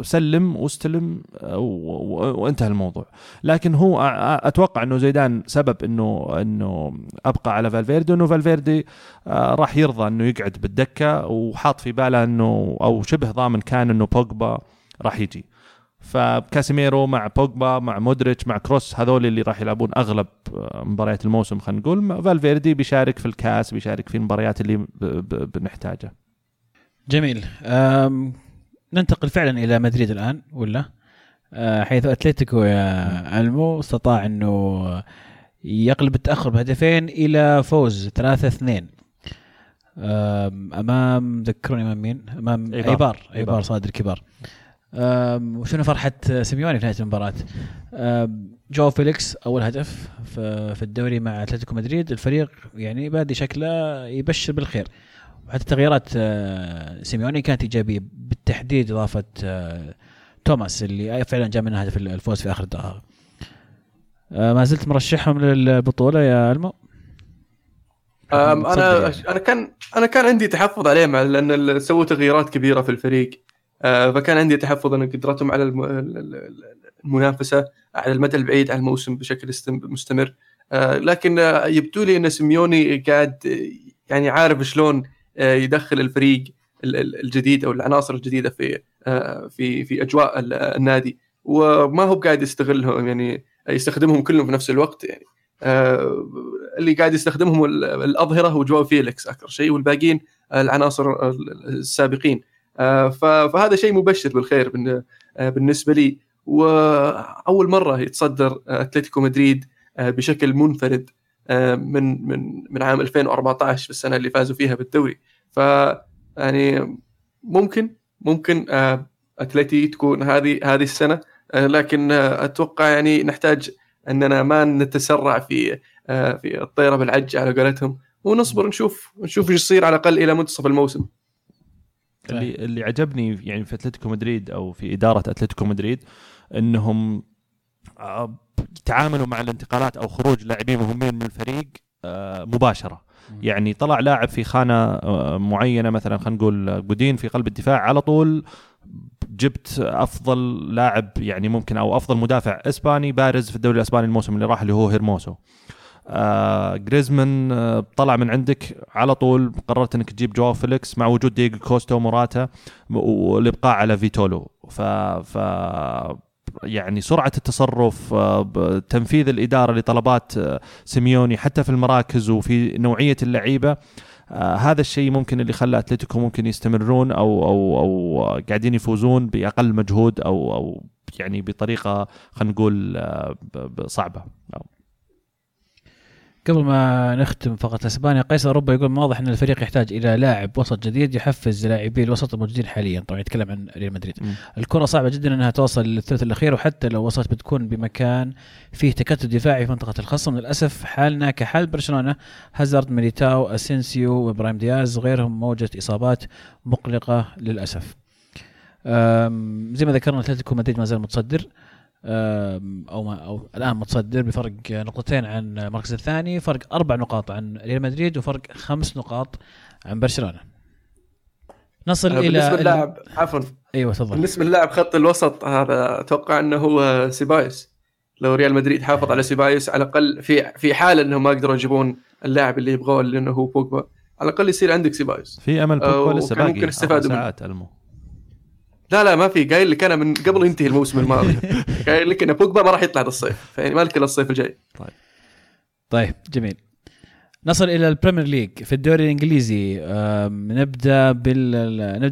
سلم واستلم وانتهى الموضوع. لكن هو أتوقع أنه زيدان سبب أنه أبقى على فالفيردي، أنه فالفيردي راح يرضى أنه يقعد بالدكة، وحاط في باله أنه أو شبه ضامن كان أنه بوجبا راح يجي. فكاسيميرو مع بوجبا مع مودريتش مع كروس، هذول اللي راح يلعبون أغلب مباريات الموسم، خلينا نقول فالفيردي بيشارك في الكاس، بيشارك في المباريات اللي بنحتاجها. جميل. ننتقل فعلا إلى مدريد الآن، ولا حيث أتلتيكو يا ألمو استطاع أنه يقلب التأخر بهدفين إلى فوز 3-2 أمام، ذكروني أمام مين؟ أمام إيبار صادر كبار. وشونا فرحة سيميوني في نهاية المباراة. جو فيليكس أول هدف في الدوري مع أتلتيكو مدريد، الفريق يعني بادي شكله يبشر بالخير. وحتى تغييرات سيميوني كانت إيجابية، بالتحديد إضافة توماس اللي فعلا جاء منها هدف الفوز في آخر الدقائق. ما زلت مرشحهم للبطولة يا ألمو؟ أنا كان عندي تحفظ عليهم لأن سووا تغييرات كبيرة في الفريق، فكان عندي تحفظ أن قدرتهم على المنافسة على المدى البعيد على الموسم بشكل مستمر. لكن يبدو لي أن سيميوني قاعد يعني عارف شلون يدخل الفريق الجديد أو العناصر الجديدة في أجواء النادي، وما هو قاعد يستغلهم، يعني يستخدمهم كلهم في نفس الوقت. يعني اللي قاعد يستخدمهم الأظهرة هو جواو فيليكس أكثر شيء، والباقين العناصر السابقين. فهذا شيء مبشر بالخير بالنسبة لي، وأول مرة يتصدر أتلتيكو مدريد بشكل منفرد من من من عام 2014 في السنة اللي فازوا فيها بالدوري. يعني ممكن أتلتي تكون هذه السنة، لكن أتوقع يعني نحتاج أننا ما نتسرع في الطيرة بالعج على قولتهم، ونصبر نشوف إيش يصير على الأقل إلى منتصف الموسم. اللي عجبني يعني في أتلتيكو مدريد أو في إدارة أتلتيكو مدريد أنهم تعاملوا مع الانتقالات أو خروج لاعبين مهمين من الفريق مباشرة. يعني طلع لاعب في خانة معينة، مثلا خلينا نقول جودين في قلب الدفاع، على طول جبت أفضل لاعب يعني ممكن أو أفضل مدافع إسباني بارز في الدوري الإسباني الموسم اللي راح اللي هو هيرموسو. غريزمان طلع من عندك، على طول قررت انك تجيب جواو فيليكس مع وجود دييغو كوستا وموراتا والابقاء على فيتولو. ف يعني سرعة التصرف، تنفيذ الإدارة لطلبات سيميوني حتى في المراكز وفي نوعية اللعيبة، هذا الشيء ممكن اللي خلى أتلتيكو ممكن يستمرون أو قاعدين يفوزون بأقل مجهود أو يعني بطريقة خلينا نقول صعبة. قبل ما نختم فقط اسبانيا، قيس اوروبا يقول واضح ان الفريق يحتاج الى لاعب وسط جديد يحفز لاعبي الوسط الموجودين حاليا، طبعا يتكلم عن ريال مدريد. الكره صعبه جدا انها توصل للثلث الاخير، وحتى لو وصلت بتكون بمكان فيه تكتل دفاعي في منطقه الخصم. للاسف حالنا كحال برشلونه، هازارد ميليتاو اسينسيو وابراهيم دياز وغيرهم موجه اصابات مقلقه للاسف. زي ما ذكرنا أتلتيكو مدريد ما زال متصدر أو الآن متصدر بفرق نقطتين عن المركز الثاني، فرق 4 نقاط عن ريال مدريد وفرق 5 نقاط عن برشلونة. نصل إلى بالنسبة اللاعب عفوا أيوة تفضل. بالنسبة للاعب خط الوسط هذا أتوقع أنه هو سيبايوس، لو ريال مدريد حافظ على سيبايوس على الأقل في حال أنهم ما يقدروا يجيبون اللاعب اللي يبغوه لأنه هو بوجبا، على الأقل يصير عندك سيبايوس في أمل بوجبا لسه باقي ساعات ألمو. لا ما في، قايل لك أنا من قبل ينتهي الموسم الماضي قايل لك أن بوجبا ما راح يطلع للصيف، فيعني مالك للصيف الجاي. طيب جميل. نصل إلى البريمير ليج في الدوري الإنجليزي. نبدأ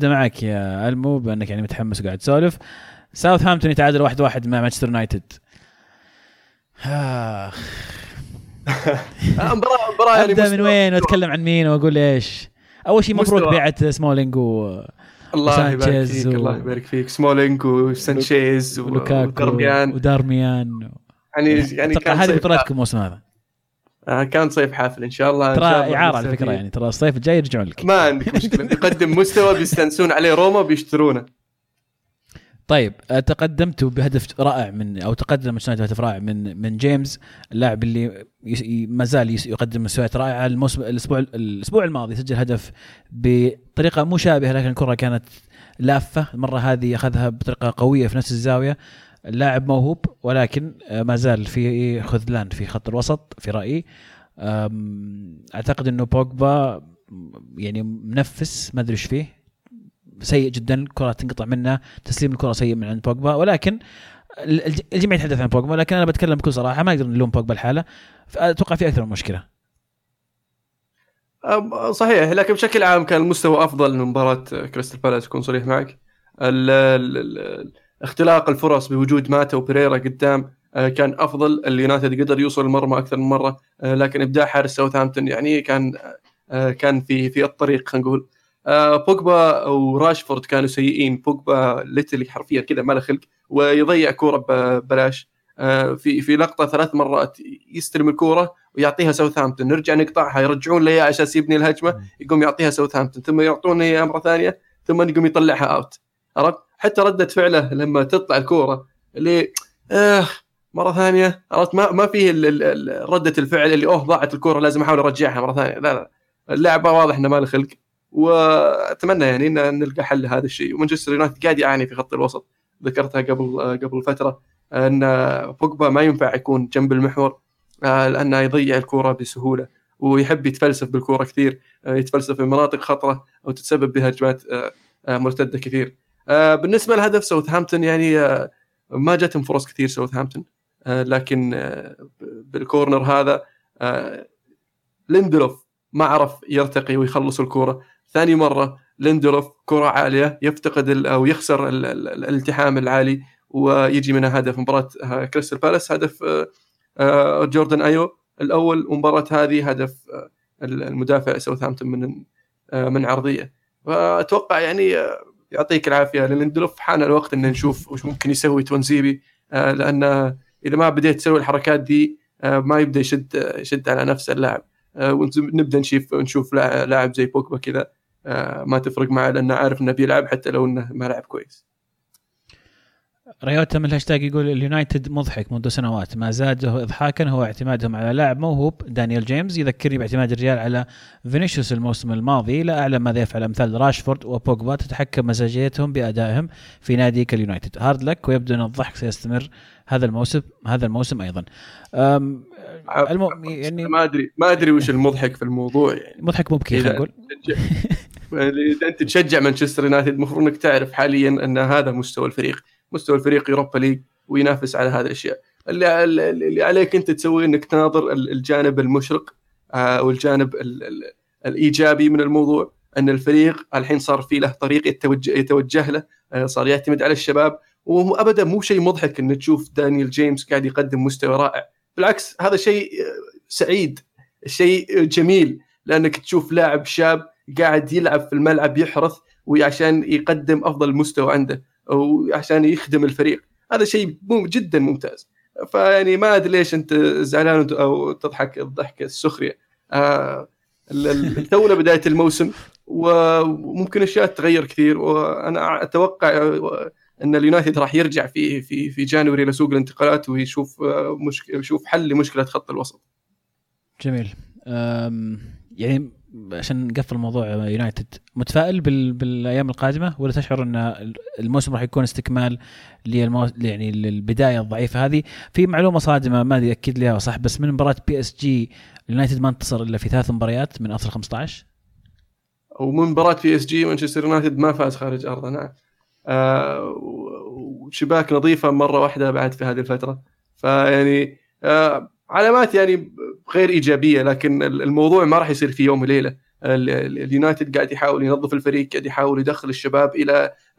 معك يا ألمو بأنك يعني متحمس وقاعد تسولف. ساوثهامبتون يتعادل 1-1 مع مانشستر يونايتد. مباراة أبدأ من وين وأتكلم عن مين وأقول إيش؟ أول شيء مبروك بيعت سمولينج الله يبارك فيك الله يبارك فيك، سمولينج وسانشيز ودارميان يعني هذه بطولاتكم الموسم هذا. كان صيف حافل ان شاء الله. ترى اعاره على فكره، يعني ترى الصيف الجاي يرجعون لك، ما عندك مشكله. يقدم مستوى بيستنسون عليه روما بيشترونه. طيب تقدمتوا بهدف رائع من او تقدم مانشستر بهدف رائع من جيمس، اللاعب اللي ما زال يقدم مستويات رائعه. الموسم الاسبوع الماضي سجل هدف بطريقه مشابهه لكن الكره كانت لافه، المره هذه اخذها بطريقه قويه في نفس الزاويه. اللاعب موهوب ولكن ما زال في خذلان في خط الوسط في رايي. اعتقد انه بوجبا يعني منفس، ما ادري ايش فيه، سيء جدا، الكرة تنقطع منه، تسليم الكرة سيء من عند بوجبا. ولكن الجميع يتحدث عن بوجبا، ولكن أنا بتكلم بكل صراحة، ما أقدر نلوم بوجبا الحالة، أتوقع في أكثر من مشكلة. صحيح، لكن بشكل عام كان المستوى أفضل من مباراة كريستال بالاس، أكون صريح معك. اختلاق الفرص بوجود ماتا وبيريرا قدام كان أفضل. اليونايتد قدر يوصل المرمى أكثر من مرة، لكن إبداع حارس ساوثهامبتون يعني كان في الطريق، خلينا نقول. بوجبا وراشفورد كانوا سيئين، بوجبا ليتلي حرفيا كذا ما له خلق ويضيع كورة ببلاش. في لقطة 3 مرات يستلم الكورة ويعطيها ساوثهامبتون، نرجع نقطعها، يرجعون لي عشان يبني الهجمة، يقوم يعطيها ساوثهامبتون ثم يعطونه هي مرة ثانية ثم يقوم يطلعها اوت. عرفت؟ حتى ردة فعله لما تطلع الكورة اللي مرة ثانية، عرفت؟ ما فيه ردة الفعل اللي ضاعت الكورة لازم احاول ارجعها مرة ثانية. لا اللعبة واضح انه ما له خلق، واتمنى يعني ان نلقى حل لهذا الشيء. ومانشستر يونايتد قاعد يعاني في خط الوسط، ذكرتها قبل فتره ان بوجبا ما ينفع يكون جنب المحور لانه يضيع الكره بسهوله ويحب يتفلسف بالكره كثير، يتفلسف في مناطق خطره او تتسبب بهجمات مرتده كثير. بالنسبه لهدف ساوثهامبتون يعني ما جاتهم فرص كثير ساوثهامبتون، لكن بالكورنر هذا ليندلوف ما عرف يرتقي ويخلص الكره. ثاني مرة ليندلوف كرة عالية يفتقد أو يخسر الالتحام العالي ويجي منها هدف. مباراة كريستال بالاس هدف جوردن أيو الأول، ومباراة هذه هدف المدافع ساوثهامبتون من عرضية. وأتوقع يعني يعطيك العافية لليندلوف، حان الوقت أن نشوف وش ممكن يسوي تونسيبي، لأن إذا ما بدأت تسوي الحركات دي ما يبدأ يشد على نفس اللاعب، ونبدأ نشوف لاعب زي بوجبا كذا ما تفرق معه لأنه عارف أنه بيلعب حتى لو أنه ما لعب كويس. ريوتا من الهاشتاج يقول اليونايتد مضحك منذ سنوات، ما زاده إضحاكا هو اعتمادهم على لاعب موهوب دانيال جيمس، يذكرني باعتماد الريال على فينيسيوس الموسم الماضي. لا أعلم ماذا يفعل أمثال راشفورد وبوجبا، تتحكم مزاجيتهم بأدائهم في نادي كاليونايتد. هارد لك، ويبدو أن الضحك سيستمر هذا الموسم أيضا. يعني ما أدري وش المضحك في الموضوع، يعني مضحك مبكي نقول. أنت تشجع مانشستر يونايتد، المفروض أنك تعرف حاليا أن هذا مستوى الفريق يوروبا ليج وينافس على هذه الأشياء. اللي عليك أنت تسوي أنك تناظر الجانب المشرق والجانب الإيجابي من الموضوع أن الفريق الحين صار فيه له طريق يتوجه له، صار يعتمد على الشباب، وهو أبدا مو شيء مضحك أن تشوف دانيال جيمس قاعد يقدم مستوى رائع، بالعكس هذا شيء سعيد، شيء جميل، لأنك تشوف لاعب شاب قاعد يلعب في الملعب يحرث وعشان يقدم أفضل مستوى عنده وعشان يخدم الفريق، هذا شيء جدا ممتاز. فيعني ما أدري ليش أنت زعلان أو تضحك الضحكة السخرية. تونا بداية الموسم وممكن أشياء تغير كثير، وأنا أتوقع أن اليونايتد راح يرجع في في في جانوري لسوق الانتقالات ويشوف يشوف حل لمشكلة خط الوسط. جميل. يعني عشان نقفل موضوع يونايتد، متفائل بالأيام القادمة ولا تشعر أن الموسم راح يكون استكمال يعني للبداية الضعيفة هذه؟ في معلومة صادمة ما أدري أكيد لها صح، بس من مباراة بي اس جي اليونايتد ما انتصر إلا في 3 مباريات من أفضل 15، ومن مباراة بي اس جي مانشستر يونايتد ما فاز خارج أرضه. نعم، وشباك نظيفة مرة واحدة بعد في هذه الفترة، فيعني علامات يعني غير إيجابية، لكن الموضوع ما راح يصير في يوم وليلة. اليونايتد قاعد يحاول ينظف الفريق، قاعد يحاول يدخل الشباب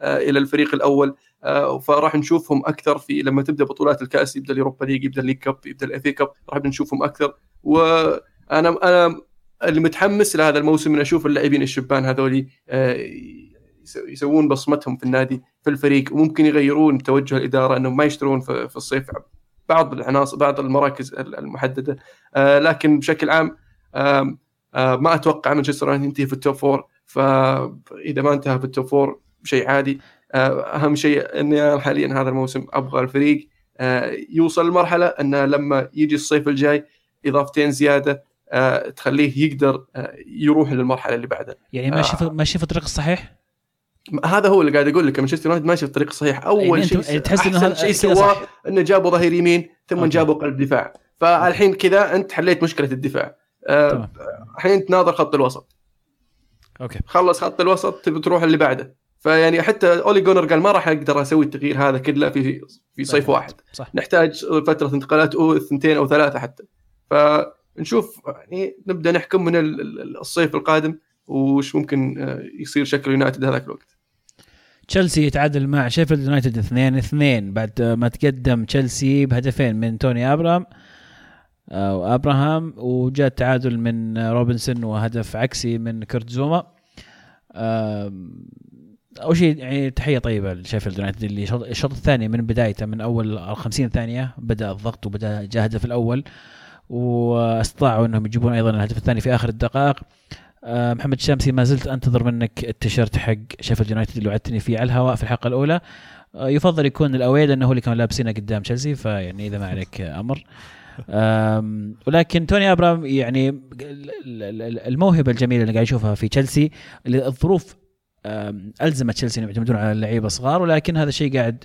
إلى الفريق الأول، فراح نشوفهم أكثر في لما تبدأ بطولات الكأس، يبدأ اليوروبا ليج، يبدأ الليج كاب، يبدأ الإف إي كاب، راح نشوفهم أكثر. وأنا اللي متحمس لهذا الموسم أن أشوف اللاعبين الشبان هذولي يسوون بصمتهم في النادي في الفريق، وممكن يغيرون توجه الإدارة أنهم ما يشترون في الصيف بعض العناصر بعض المراكز المحددة، لكن بشكل عام ما أتوقع مانشستر يونايتد ينتهي في التوب 4، فإذا ما انتهى في التوب 4 شيء عادي. أهم شيء أني حاليا هذا الموسم أبغى الفريق يوصل لمرحلة أنه لما يجي الصيف الجاي إضافتين زيادة تخليه يقدر يروح للمرحلة اللي بعدها. يعني ما شاف الطريق الصحيح، هذا هو اللي قاعد أقول لك، مانشستر يونايتد ماشي في الطريق الصحيح. أول شيء تحس إنه شيء سواه إنه جابوا ظهير يمين ثم جابوا قلب دفاع، فالحين كذا أنت حليت مشكلة الدفاع. الحين تناظر خط الوسط، أوكي خلص خط الوسط تبي تروح اللي بعده. فيعني حتى أولي جونر قال ما راح أقدر أسوي التغيير هذا كله في صيف واحد، صح. نحتاج فترة انتقالات أو 2 أو 3 حتى، فنشوف يعني نبدأ نحكم من الصيف القادم وش ممكن يصير شكل يونايتد هذاك الوقت. تشيلسي يتعادل مع شيفيلد يونايتد 2-2 بعد ما تقدم تشيلسي بهدفين من توني أبراهام، وجاء التعادل من روبنسون وهدف عكسي من كرتزوما. أول شيء يعني تحية طيبة لشيفيلد يونايتد اللي الشوط الثاني من بدايته من أول 50 ثانية بدأ الضغط وبدأ جاء هدف الأول، واستطاعوا أنهم يجيبون أيضا الهدف الثاني في آخر الدقائق. محمد شامسي، ما زلت أنتظر منك التيشيرت حق شيفيلد يونايتد اللي وعدتني فيه على الهواء في الحلقة الأولى. يفضل يكون الأوي لأنه هو اللي كانوا لابسينه قدام تشيلسي، فيعني إذا ما عليك أمر. ولكن توني أبرام يعني الموهبة الجميلة اللي قاعد يشوفها في تشيلسي، الظروف ألزمت تشيلسي أن يعتمدون على اللعيبة الصغار، ولكن هذا الشيء قاعد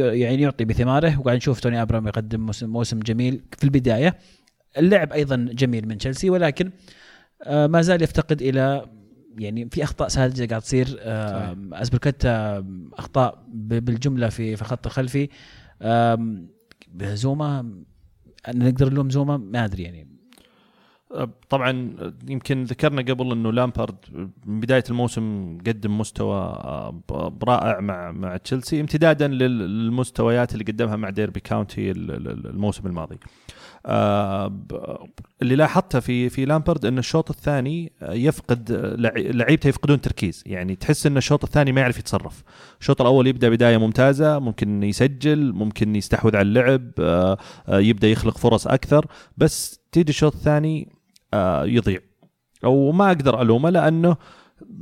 يعني يعطي بثماره، وقاعد نشوف توني أبرام يقدم موسم جميل في البداية. اللعب أيضا جميل من تشيلسي، ولكن ما زال يفتقد إلى يعني في أخطاء ساذجة قاعد تصير. أزبركتا أخطاء بالجملة في خط الخلفي، زوما نقدر نلوم زوما ما أدري يعني. طبعا يمكن ذكرنا قبل أنه لامبارد من بداية الموسم قدم مستوى رائع مع تشيلسي امتدادا للمستويات اللي قدمها مع ديربي كاونتي الموسم الماضي. اللي لاحظته في لامبرد أن الشوط الثاني يفقد لعيبته، يفقدون تركيز، يعني تحس أن الشوط الثاني ما يعرف يتصرف. الشوط الأول يبدأ بداية ممتازة، ممكن يسجل، ممكن يستحوذ على اللعب، يبدأ يخلق فرص أكثر، بس تيجي الشوط الثاني يضيع. أو ما أقدر ألومه لأنه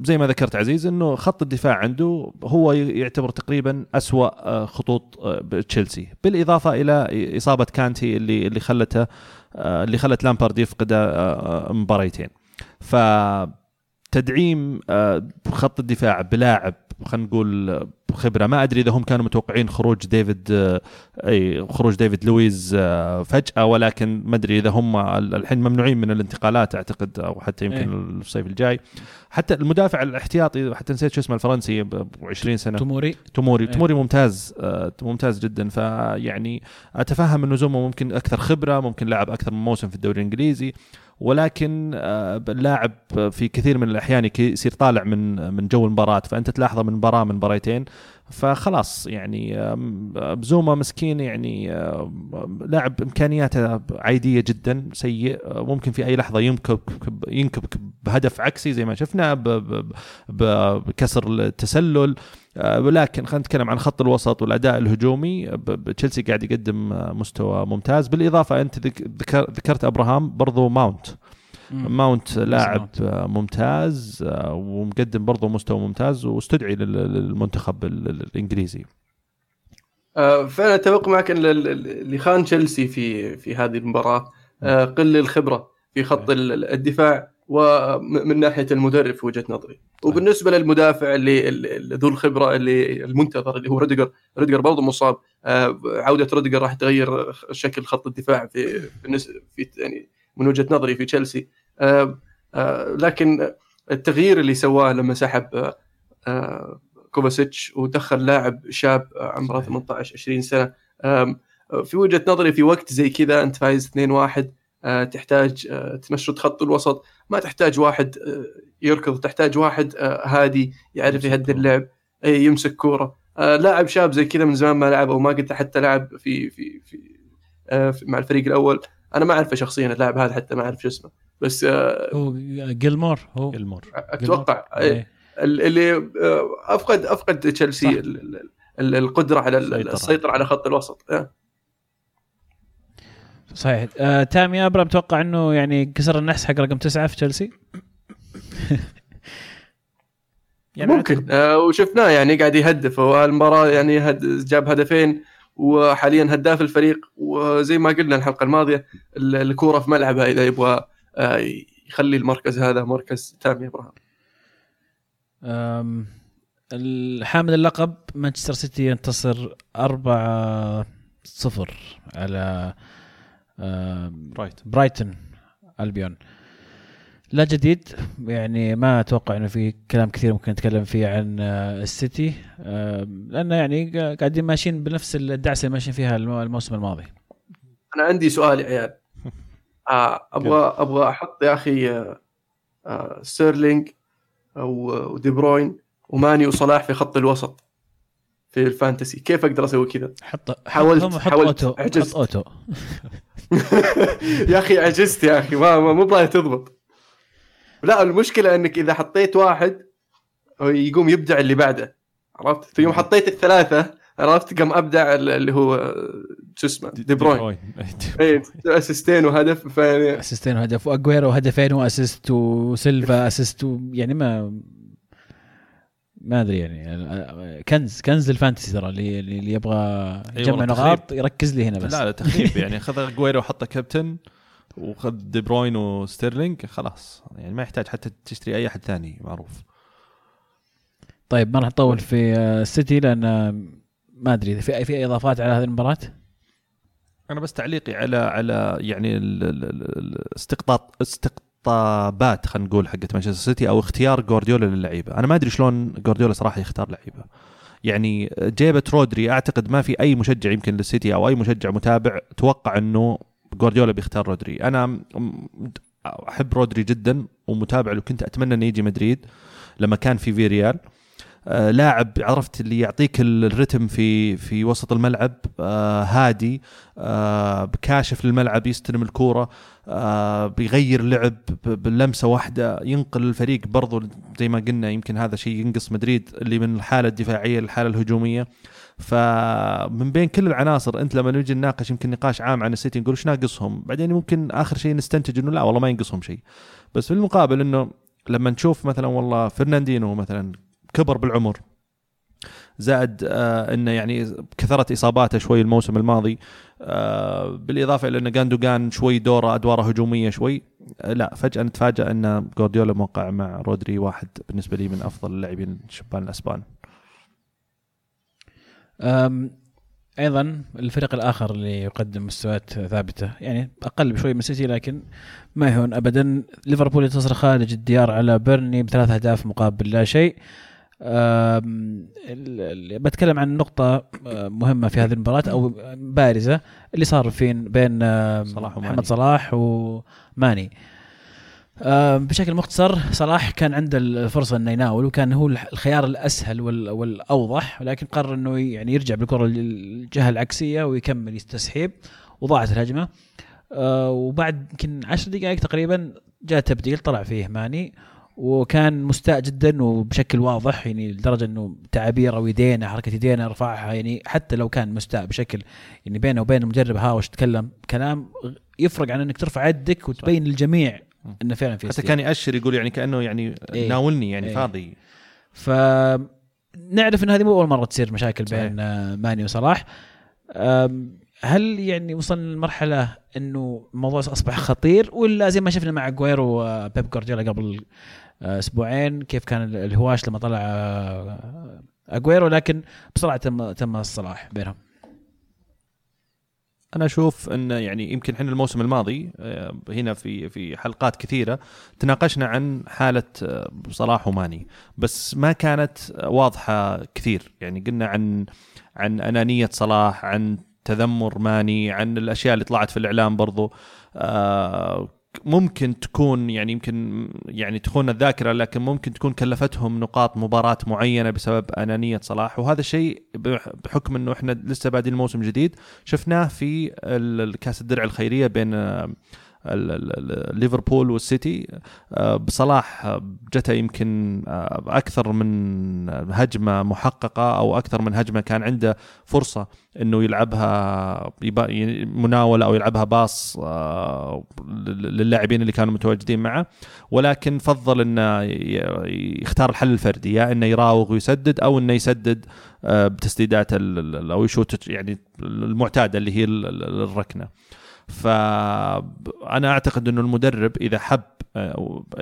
زي ما ذكرت عزيز أنه خط الدفاع عنده هو يعتبر تقريبا أسوأ خطوط تشيلسي، بالإضافة إلى إصابة كانتي اللي خلت لامبارد يفقد مباريتين. فتدعيم خط الدفاع بلاعب خلينا نقول خبرة، ما أدري إذا هم كانوا متوقعين خروج ديفيد لويز فجأة، ولكن ما أدري إذا هم الحين ممنوعين من الانتقالات أعتقد، أو حتى يمكن الصيف الجاي. حتى المدافع الاحتياطي حتى نسيت شو اسمه الفرنسي 20 سنة، توموري ممتاز جدا. فيعني أتفهم إنه زومه ممكن أكثر خبرة، ممكن لعب أكثر من موسم في الدوري الإنجليزي، ولكن اللاعب في كثير من الأحيان يصير طالع من جو المباراة، فأنت تلاحظه من مباراة من مباراتين فخلاص يعني بزوما مسكين يعني لاعب إمكانياته عادية جدا، سيء، ممكن في أي لحظة ينكب بهدف عكسي زي ما شفنا بكسر التسلل. ولكن خلينا نتكلم عن خط الوسط والأداء الهجومي، تشيلسي قاعد يقدم مستوى ممتاز. بالإضافة أنت ذكرت أبراهام، برضو ماونت لاعب ممتاز ومقدم برضو مستوى ممتاز واستدعي للمنتخب الإنجليزي. فعلا أتفق معك أن اللي خان تشيلسي في هذه المباراة قل الخبرة في خط الدفاع ومن ناحية المدرب في وجهة نظري. وبالنسبة للمدافع اللي ذو الخبرة اللي المنتظر اللي هو روديجر برضو مصاب، عودة روديجر راح تغير شكل خط الدفاع في يعني من وجهة نظري في تشيلسي. لكن التغيير اللي سواه لما سحب كوفاسيتش ودخل لاعب شاب عمره 18-20 سنة، في وجهة نظري في وقت زي كذا أنت فايز 2-1 تحتاج تمشط خط الوسط، ما تحتاج واحد يركض، تحتاج واحد هادي يعرف يهدي اللعب، يمسك كورة. لاعب شاب زي كذا من زمان ما لعب، أو ما قلت حتى لعب في مع الفريق الأول. أنا ما أعرفه شخصياً اللاعب هذا، حتى ما أعرف شو اسمه، بس هو جيلمور أتوقع اللي أفقد تشيلسي القدرة على السيطرة على خط الوسط. صحيح. تامي أبرا متوقع أنه يعني كسر النحس حق رقم 9 في تشيلسي. يعني ممكن، وشفناه يعني قاعد يهدف، والمباراة يعني جاب هدفين وحاليا هداف الفريق. وزي ما قلنا الحلقة الماضية الكورة في ملعبها، إذا يبغى يخلي المركز هذا مركز تامي أبراهام. الحامل اللقب مانشستر سيتي ينتصر 4-0 على برايتون ألبيون. لا جديد يعني، ما أتوقع إنه في كلام كثير ممكن نتكلم فيه عن السيتي، لأنه يعني قاعدين ماشيين بنفس الدعسة ماشيين فيها الموسم الماضي. أنا عندي سؤال يا عيال، أبغى أحط يا أخي ستيرلينج أو دي بروين وماني وصلاح في خط الوسط في الفانتسي، كيف أقدر أسوي كذا؟ حاولت عجزت أوتو. يا أخي عجزت يا أخي، ما مو بغيت تضبط. لا، المشكلة أنك إذا حطيت واحد يقوم يبدع اللي بعده، عرفت؟ في يوم حطيت الثلاثة، عرفت، قام أبدع اللي هو شو اسمه دي بروين، إيه، أسيستين وهدف، فيعني أسيستين وهدف، وأجويرو هدفين وأسيست، وسيلفا أسيست، يعني ما أدري، يعني كنز الفانتسي ترى. اللي يبغى يجمع نقاط يركز لي هنا بس. لا تخريب يعني، خذ أجويرو وحطه كابتن، وخذ دي بروين وستيرلينج، خلاص يعني ما يحتاج حتى تشتري أي أحد ثاني معروف. طيب ما راح نطول في السيتي لأن ما أدري إذا في أي إضافات على هذه المباراة. أنا بس تعليقي على يعني الاستقطابات خلينا نقول حقت مانشستر سيتي، أو اختيار جوارديولا للعيبة. أنا ما أدري شلون جوارديولا صراحة يختار لعيبة، يعني جيبة رودري أعتقد ما في أي مشجع يمكن للسيتي أو أي مشجع متابع توقع إنه جوارديولا بيختار رودري. أنا أحب رودري جدا ومتابع له، كنت أتمنى أن يجي مدريد لما كان في فيريال. لاعب عرفت اللي يعطيك الرتم في وسط الملعب، هادي، كاشف للملعب، يستلم الكورة، بيغير لعب باللمسة واحدة، ينقل الفريق. برضو زي ما قلنا يمكن هذا شيء ينقص مدريد، اللي من الحالة الدفاعية للحالة الهجومية. فمن بين كل العناصر أنت لما نجي نناقش يمكن نقاش عام عن السيتي نقول إيش ناقصهم، بعدين ممكن آخر شيء نستنتج إنه لا والله ما ينقصهم شيء. بس في المقابل إنه لما نشوف مثلا والله فرناندينو مثلا كبر بالعمر، زائد إنه يعني كثرت إصاباته شوي الموسم الماضي، بالإضافة إلى إنه غاندوغان شوي أدواره هجومية شوي، لا فجأة نتفاجأ إن جوارديولا موقع مع رودري، واحد بالنسبة لي من أفضل اللاعبين الشبان الأسبان. أيضا الفريق الآخر اللي يقدم مستويات ثابتة يعني أقل بشوي من السيتي لكن ما يهون أبدا، ليفربول ينتصر خارج الديار على بيرني ب3 أهداف مقابل لا شيء. بتكلم عن نقطة مهمة في هذه المباراة أو بارزة، اللي صار بين محمد صلاح وماني. بشكل مختصر صلاح كان عنده الفرصة إنه يناول وكان هو الخيار الأسهل والأوضح، ولكن قرر إنه يعني يرجع بالكرة للجهة العكسية ويكمل يستسحب وضاعت الهجمة. وبعد يمكن 10 دقائق تقريبا جاء تبديل طلع فيه ماني وكان مستاء جدا وبشكل واضح، يعني لدرجة إنه تعابيره ويدينا حركة يدينا رفعها، يعني حتى لو كان مستاء بشكل يعني بينه وبين المدرب هاوش تكلم كلام يفرق عن إنك ترفع يدك وتبين للجميع إنه فعلا في. حتى كان يأشر يقول يعني كأنه يعني إيه ناولني يعني إيه فاضي. فنعرف إن هذه مو أول مرة تصير مشاكل بين ماني وصلاح. هل يعني وصلنا لمرحلة إنه الموضوع أصبح خطير، ولا زي ما شفنا مع أجويرو وبيب جوارديولا قبل أسبوعين كيف كان الهواش لما طلع أجويرو، لكن بسرعة تم الصلاح بينهم؟ أنا أشوف أن يعني يمكن إحنا الموسم الماضي هنا في حلقات كثيرة تناقشنا عن حالة صلاح وماني، بس ما كانت واضحة كثير. يعني قلنا عن أنانية صلاح، عن تذمر ماني، عن الأشياء اللي طلعت في الإعلام برضو ممكن تكون يعني يمكن يعني تخون الذاكرة، لكن ممكن تكون كلفتهم نقاط مباراة معينة بسبب أنانية صلاح. وهذا الشيء بحكم أنه إحنا لسه بادئ الموسم جديد شفناه في الكاس الدرع الخيرية بين ليفربول والسيتي. بصلاح جت يمكن أكثر من هجمة محققة أو أكثر من هجمة كان عنده فرصة إنه يلعبها مناولة أو يلعبها باص للاعبين اللي كانوا متواجدين معه، ولكن فضل إنه يختار الحل الفردي، يا إنه يراوغ ويسدد أو إنه يسدد بتسديدات أو يشوت يعني المعتادة اللي هي الركنة. فأنا أعتقد أنه المدرب إذا حب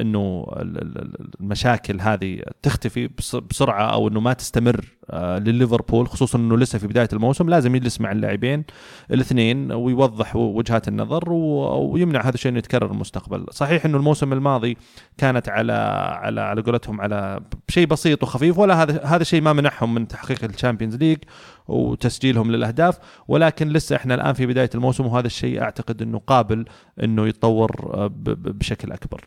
أنه المشاكل هذه تختفي بسرعة أو أنه ما تستمر لليفربول، خصوصا أنه لسه في بداية الموسم، لازم يجلس مع اللاعبين الاثنين ويوضح وجهات النظر ويمنع هذا الشيء أنه يتكرر المستقبل. صحيح أنه الموسم الماضي كانت على قولتهم على شيء بسيط وخفيف، ولا هذا الشيء ما منعهم من تحقيق الشامبيونز ليج وتسجيلهم للأهداف، ولكن لسه إحنا الآن في بداية الموسم، وهذا الشيء أعتقد أنه قابل أنه يتطور بشكل أكبر.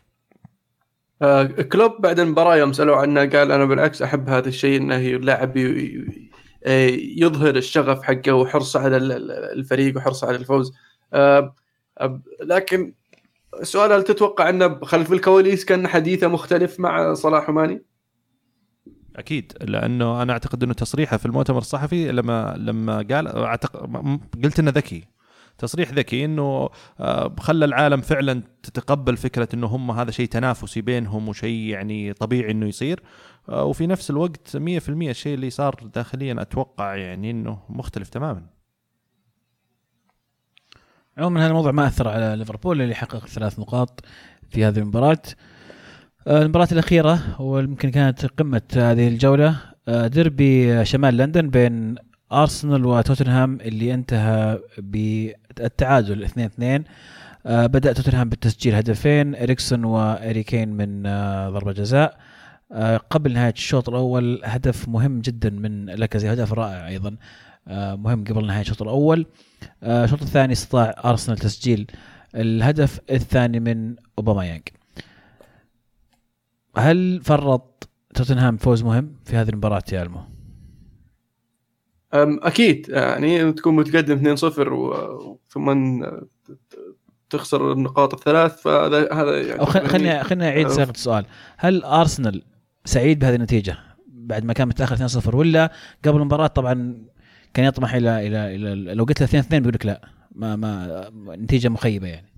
كلوب بعد المباراة يوم سألوا عنه قال أنا بالعكس أحب هذا الشيء، أنه اللاعب يظهر الشغف حقه وحرصه على الفريق وحرصه على الفوز. لكن السؤال، هل تتوقع أنه خلف الكواليس كان حديثه مختلف مع صلاح وماني؟ أكيد، لأنه أنا أعتقد أنه تصريحه في المؤتمر الصحفي لما قال قلت أنه ذكي، تصريح ذكي، أنه خلى العالم فعلا تتقبل فكرة أنه هم هذا شيء تنافسي بينهم وشيء يعني طبيعي أنه يصير. وفي نفس الوقت 100% الشيء اللي صار داخليا أتوقع يعني أنه مختلف تماما. عموما هذا الموضوع ما أثر على ليفربول اللي حقق 3 نقاط في هذه المباراة. المباراة الأخيرة ويمكن كانت قمة هذه الجولة، ديربي شمال لندن بين أرسنال وتوتنهام اللي انتهى بالتعادل 2-2. بدأ توتنهام بالتسجيل هدفين، إريكسون وإريكين من ضربة جزاء. قبل نهاية الشوط الأول هدف مهم جدا من لاكازي، هدف رائع أيضا مهم قبل نهاية الشوط الأول. الشوط الثاني استطاع أرسنال تسجيل الهدف الثاني من أوباميانغ. هل فرط توتنهام فوز مهم في هذه المباراة يا ألمو؟ أكيد، يعني تكون متقدم 2-0 وثم تخسر النقاط 3، فهذا يعني خلينا أعيد صياغة السؤال. هل أرسنال سعيد بهذه النتيجة بعد ما كان متأخر 2-0، ولا قبل المباراة طبعا كان يطمح إلى لو قلت له 2-2 بيقولك لا، ما نتيجة مخيبة يعني؟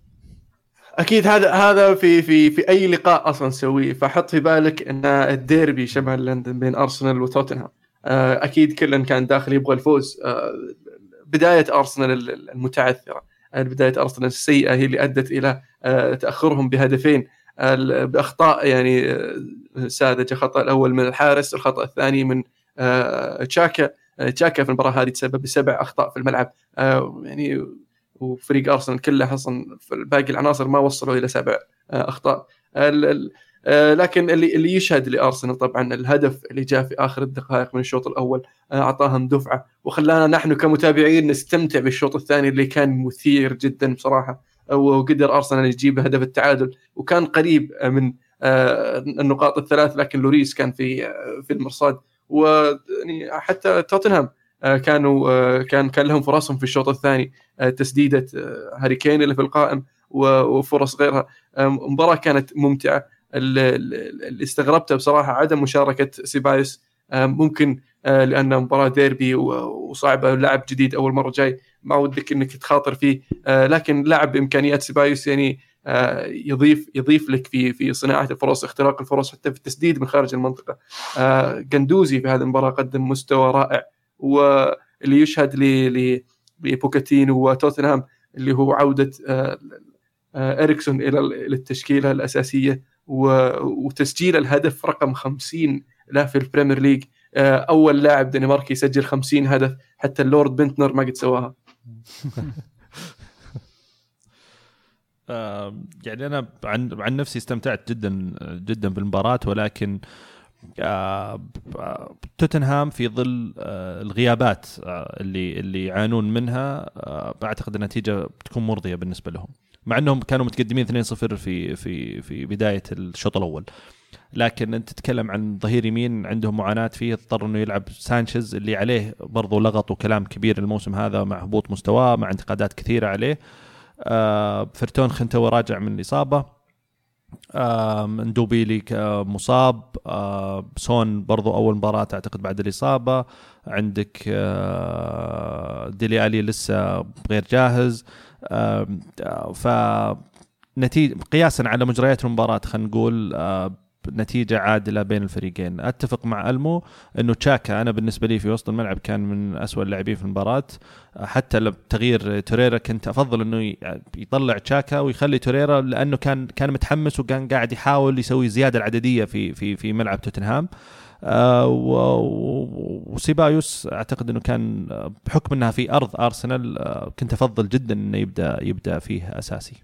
أكيد، هذا في أي لقاء أصلاً سويه. فحط في بالك أن الديربي شمال لندن بين أرسنال وتوتنهام أكيد كلن كان داخل يبغى الفوز. بداية أرسنال المتعثرة، بداية أرسنال السيئة هي اللي أدت إلى تأخرهم بهدفين بأخطاء يعني ساذجة. الخطأ الأول من الحارس، الخطأ الثاني من تشاكا في المباراة هذه تسبب ب7 أخطاء في الملعب، يعني وفريق أرسنال كله حصن في باقي العناصر ما وصلوا إلى 7 أخطاء. لكن اللي يشهد لأرسنال طبعا الهدف اللي جاء في آخر الدقائق من الشوط الأول أعطاهم دفعة وخلانا نحن كمتابعين نستمتع بالشوط الثاني اللي كان مثير جدا بصراحة. وقدر أرسنال يجيب هدف التعادل وكان قريب من النقاط الثلاث، لكن لوريس كان في المرصاد. ويعني حتى توتنهام كان لهم فرصهم في الشوط الثاني، تسديدة هاري كين اللي في القائم وفرص غيرها. مباراة كانت ممتعة. اللي استغربته بصراحة عدم مشاركة سيبايوس، ممكن لأن مباراة ديربي وصعبة، لاعب جديد أول مرة جاي ما ودك إنك تخاطر فيه، لكن لاعب إمكانيات سيبايوس يعني يضيف لك في صناعة الفرص، اختراق الفرص، حتى في التسديد من خارج المنطقة. جندوزي في هذه المباراة قدم مستوى رائع، واللي يشهد لبوكاتينو وتوتنهام اللي هو عودة إريكسون إلى التشكيلة الأساسية وتسجيل الهدف رقم 50 له في البريمير ليج، أول لاعب دنماركي يسجل 50 هدف، حتى اللورد بنتنر ما قد سواها. يعني أنا عن نفسي استمتعت جدا جدا بالمباراة، ولكن توتنهام في ظل الغيابات اللي يعانون منها أعتقد النتيجة بتكون مرضية بالنسبة لهم، مع أنهم كانوا متقدمين 2-0 في في في بداية الشوط الأول. لكن أنت تتكلم عن ظهير يمين عندهم معاناة فيه، اضطر أنه يلعب سانشيز اللي عليه برضو لغط وكلام كبير الموسم هذا مع هبوط مستواه، مع انتقادات كثيرة عليه. فرتون خنتوي راجع من الإصابة، ندوبيلي مصاب، سون برضو أول مباراة أعتقد بعد الإصابة، عندك ديلي ألي لسه غير جاهز. فنتيجة قياسا على مجريات المباراة خلينا نقول نتيجة عادلة بين الفريقين. أتفق مع ألمو أنه تشاكا أنا بالنسبة لي في وسط الملعب كان من أسوأ اللاعبين في المباراة، حتى لتغيير توريرا كنت أفضل أنه يطلع تشاكا ويخلي توريرا، لأنه كان متحمس وكان قاعد يحاول يسوي زيادة العددية في في في ملعب توتنهام. وسيبايوس أعتقد أنه كان بحكم أنها في أرض أرسنال كنت أفضل جدا أنه يبدأ فيه أساسي.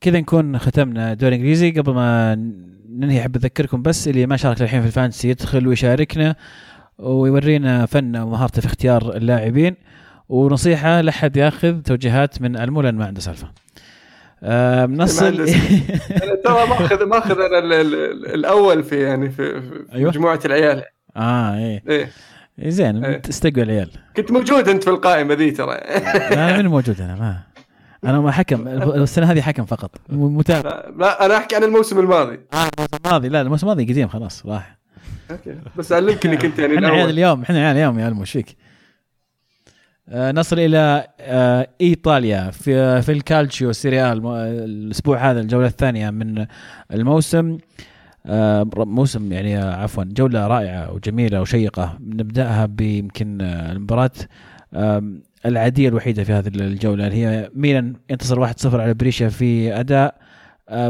كذا نكون ختمنا دوري إنجليزي. قبل ما ننهي أحب أذكركم بس اللي ما شارك للحين في الفانتسي يدخل ويشاركنا ويورينا فنه ومهارته في اختيار اللاعبين، ونصيحة لحد يأخذ توجيهات من المولان ما عنده سالفة. نصل ترى ما أخذ الأول في يعني في مجموعة العيال. إيه زين استقبل العيال. كنت موجود أنت في القائمة ذي ترى. أنا من موجود، أنا ما حكم السنة هذه، حكم فقط متابع. لا أنا أحكي عن الموسم الماضي. لا الموسم الماضي قديم خلاص راح. أوكي بس أعلمك إنك أنت يعني. إحنا اليوم يا المشفيك. نصل إلى إيطاليا في الكالتشيو سيريا الأسبوع هذا، الجولة الثانية من الموسم. موسم يعني عفوا جولة رائعة وجميلة وشيقة، نبدأها بيمكن المباراة العادية الوحيدة في هذه الجولة اللي هي ميلان انتصر 1-0 على بريشا في أداء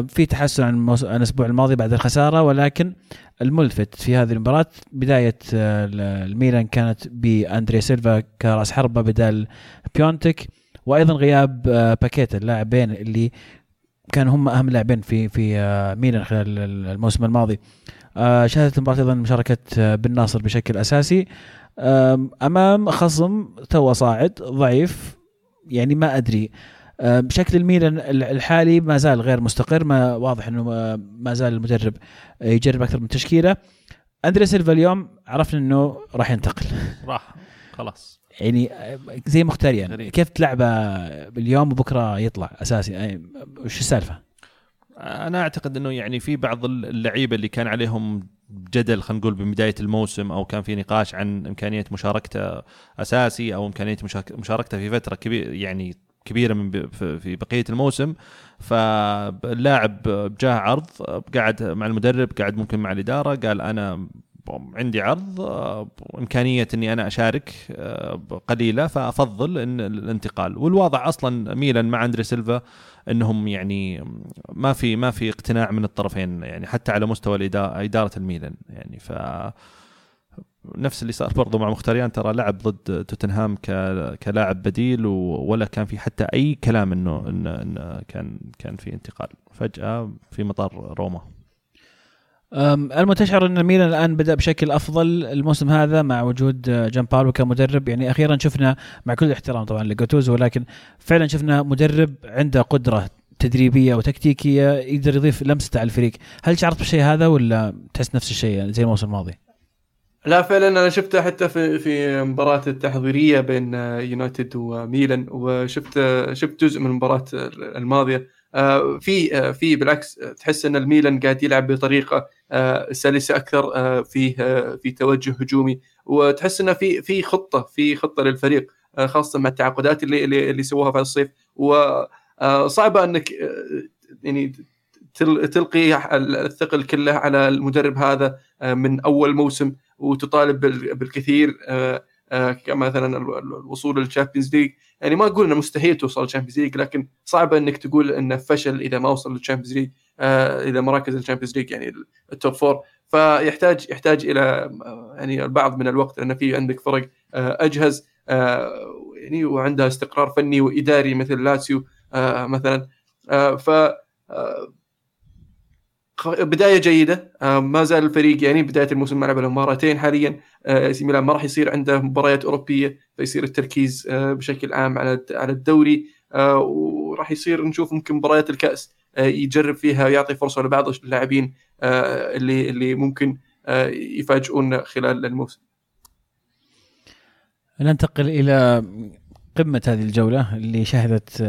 في تحسن عن الأسبوع الماضي بعد الخسارة. ولكن الملفت في هذه المباراة بداية الميلان كانت بأندري سيلفا كرأس حربة بدل بيونتك، وأيضا غياب باكيتا، اللاعبين اللي كانوا هم أهم لاعبين في ميلان خلال الموسم الماضي. شهدت المباراة أيضا مشاركة بن ناصر بشكل أساسي أمام خصم تو صاعد ضعيف، يعني ما أدري بشكل الميلان الحالي ما زال غير مستقر، ما واضح أنه ما زال المدرب يجرب أكثر من تشكيلة. أندري سيلفا اليوم عرفنا أنه راح ينتقل، راح خلاص يعني زي مختاريان يعني. كيف تلعبه اليوم وبكرة يطلع أساسي يعني وش السالفة؟ أنا أعتقد أنه يعني في بعض اللعيبة اللي كان عليهم جدل خلينا نقول ببداية الموسم، أو كان في نقاش عن إمكانية مشاركته أساسي أو إمكانية مشاركته في فترة كبيرة يعني كبيرة من في بقية الموسم. فاللاعب جاه عرض، قاعد مع المدرب، قاعد ممكن مع الإدارة، قال أنا عندي عرض إمكانية أني أنا أشارك قليلة، فأفضل إن الانتقال. والواضع أصلا ميلان مع أندري سيلفا أنهم يعني ما في اقتناع من الطرفين، يعني حتى على مستوى إدارة الميلان يعني. فنفس اللي صار برضو مع مختاريان، ترى لعب ضد توتنهام كلاعب بديل، ولا كان في حتى أي كلام أنه إن كان في انتقال، فجأة في مطار روما. المنتشر أن ميلان الآن بدأ بشكل أفضل الموسم هذا مع وجود جان بالو كمدرب. يعني أخيرا شفنا، مع كل الاحترام طبعا لجاتوزو، ولكن فعلا شفنا مدرب عنده قدرة تدريبية وتكتيكية يقدر يضيف لمسته على الفريق. هل شعرت بشيء هذا ولا تحس نفس الشيء زي الموسم الماضي؟ لا فعلا أنا شفته حتى في مباراة التحضيرية بين يونايتد وميلان، وشفت جزء من المباراة الماضية. في بالعكس تحس ان الميلان قاعد يلعب بطريقه سلسه اكثر، في توجه هجومي، وتحس ان في خطه للفريق، خاصه مع التعاقدات اللي سووها في الصيف. وصعب انك يعني تلقي الثقل كله على المدرب هذا من اول موسم وتطالب بالكثير، كمثلا الوصول للشامبيونز ليج. يعني ما أقول إنه مستحيل توصل للشامبيونز ليج، لكن صعب إنك تقول إنه فشل إذا ما وصل للشامبيونز ليج، إذا مراكز الشامبيونز ليج يعني التوب فور. فيحتاج إلى يعني البعض من الوقت، لأن في عندك فرق أجهز يعني وعندها استقرار فني وإداري مثل لاتسيو مثلا. بداية جيدة، ما زال الفريق يعني بداية الموسم ملعب له مباراتين حاليا. ميلان ما راح يصير عنده مباريات أوروبية، فيصير التركيز بشكل عام على الدوري، وراح يصير نشوف ممكن مباريات الكأس يجرب فيها ويعطي فرصة لبعض اللاعبين اللي ممكن يفاجئون خلال الموسم. ننتقل إلى قمة هذه الجولة اللي شهدت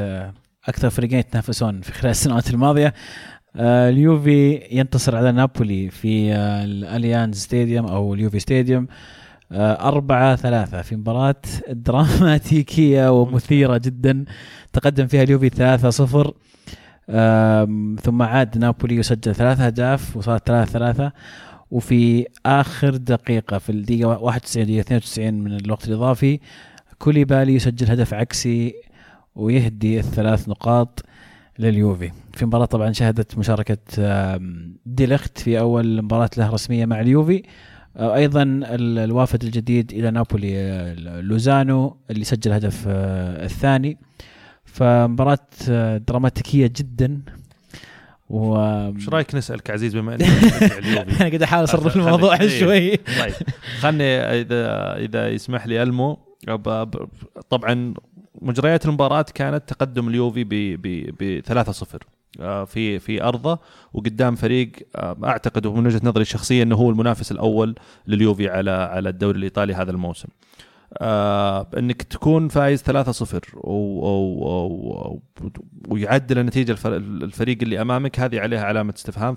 أكثر فريقين يتنافسون في خلال السنوات الماضية. اليوفي ينتصر على نابولي في الأليانز ستاديوم أو اليوفي ستاديوم 4-3 في مباراة دراماتيكية ومثيرة جدا تقدم فيها اليوفي 3-0، ثم عاد نابولي يسجل 3 أهداف وصارت 3-3. وفي آخر دقيقة في الدقيقة 91 دقيقة 92 من الوقت الإضافي كوليبالي يسجل هدف عكسي ويهدي 3 نقاط لليوفي في مباراة طبعا شهدت مشاركة ديليخت في أول مباراة له رسمية مع اليوفي. أيضا الوافد الجديد إلى نابولي لوزانو اللي سجل هدف الثاني. فمباراة دراماتيكية جدا. وش رايك نسألك عزيز بما أنك اليوفي؟ أنا قد أحاول أصرف الموضوع شوي. طيب خلني إذا يسمح لي ألمو. طبعا مجريات المباراة كانت تقدم اليوفي ب 3-0 في أرضه وقدام فريق أعتقد من وجهة نظري الشخصية أنه هو المنافس الأول لليوفي على الدوري الإيطالي هذا الموسم. أنك تكون فايز 3-0 ويعدل النتيجة الفريق اللي أمامك، هذه عليها علامة استفهام.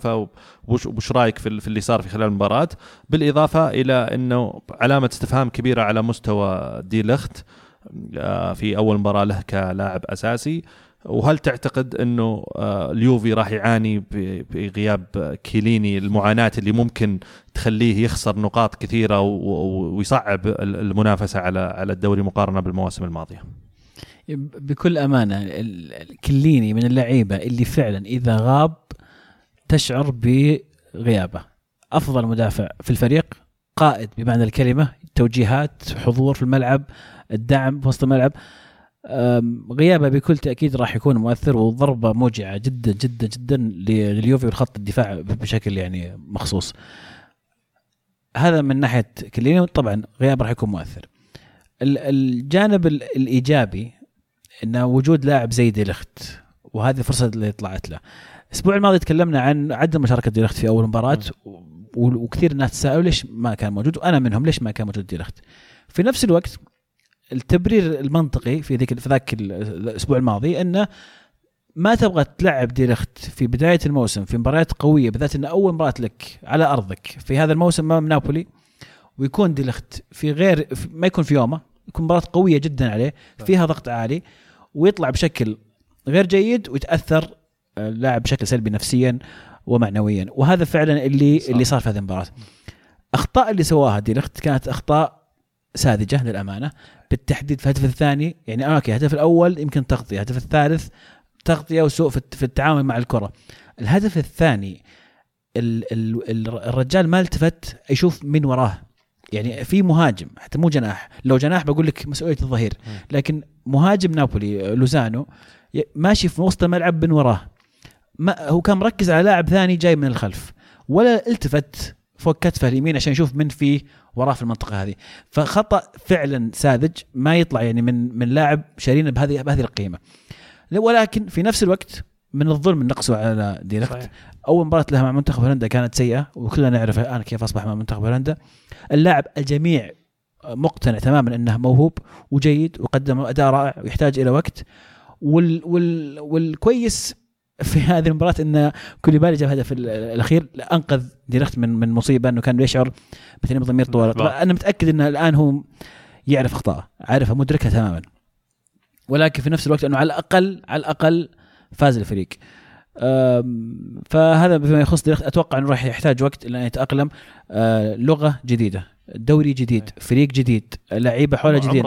فوش رأيك في اللي صار في خلال المباراة، بالإضافة إلى أنه علامة استفهام كبيرة على مستوى ديليخت في أول مباراة له كلاعب أساسي؟ وهل تعتقد أنه اليوفي راح يعاني بغياب كيليني المعاناة اللي ممكن تخليه يخسر نقاط كثيرة ويصعب المنافسة على الدوري مقارنة بالمواسم الماضية؟ بكل أمانة كيليني من اللعيبة اللي فعلا إذا غاب تشعر بغيابه. أفضل مدافع في الفريق، قائد بمعنى الكلمة، توجيهات، حضور في الملعب، الدعم في وسط الملعب. غيابه بكل تأكيد راح يكون مؤثر وضربة موجعة جدا جدا جدا لليوفي والخط الدفاع بشكل يعني مخصوص. هذا من ناحية كليني، طبعا غياب راح يكون مؤثر. الجانب الإيجابي إنه وجود لاعب زي ديليخت، وهذه الفرصة اللي طلعت له. الأسبوع الماضي تكلمنا عن عدم مشاركة ديليخت في أول مباراة، وكثير ناس تسألوا ليش ما كان موجود، وأنا منهم ليش ما كان موجود ديليخت. في نفس الوقت التبرير المنطقي في ذاك الأسبوع الماضي أنه ما تبغى تلعب ديليخت في بداية الموسم في مباريات قوية، بالذات أن أول مباراة لك على أرضك في هذا الموسم مع نابولي، ويكون ديليخت ما يكون في يومه، يكون مباراة قوية جدا عليه فيها ضغط عالي ويطلع بشكل غير جيد ويتأثر اللاعب بشكل سلبي نفسيا ومعنويا. وهذا فعلا اللي صار في هذه المباراة. أخطاء اللي سواها ديليخت كانت أخطاء ساذجة للأمانة، بالتحديد في الهدف الثاني. يعني الهدف الأول يمكن تغطية، الهدف الثالث تغطية وسوء في التعامل مع الكرة. الهدف الثاني الرجال ما التفت يشوف من وراه، يعني في مهاجم، حتى مو جناح، لو جناح بقول لك مسؤولية الظهير، لكن مهاجم نابولي لوزانو ماشي في وسط الملعب من وراه، هو كان مركز على لاعب ثاني جاي من الخلف، ولا التفت فوق كتفه اليمين عشان يشوف من في وراه في المنطقه هذه. فخطا فعلا ساذج ما يطلع يعني من لاعب شارينا بهذه القيمه. ولكن في نفس الوقت من الظلم نقصه على ديليخت. اول مباراه لها مع منتخب هولندا كانت سيئه وكلنا نعرف الان كيف اصبح مع منتخب هولندا. اللاعب الجميع مقتنع تماما انه موهوب وجيد وقدم اداء رائع ويحتاج الى وقت. والكويس في هذه المباراة إن كوليبالي جاب هدف الأخير أنقذ ديرخت من مصيبة إنه كان يشعر بتنميط ضمير طوال. طبعا أنا متأكد إنه الآن هو يعرف أخطاءه، عارفها مدركها تماما، ولكن في نفس الوقت إنه على الأقل فاز الفريق. فهذا بما يخص ديرخت أتوقع إنه راح يحتاج وقت لأن يتأقلم، لغة جديدة، دوري جديد، فريق جديد، لعيبة حوله جديد،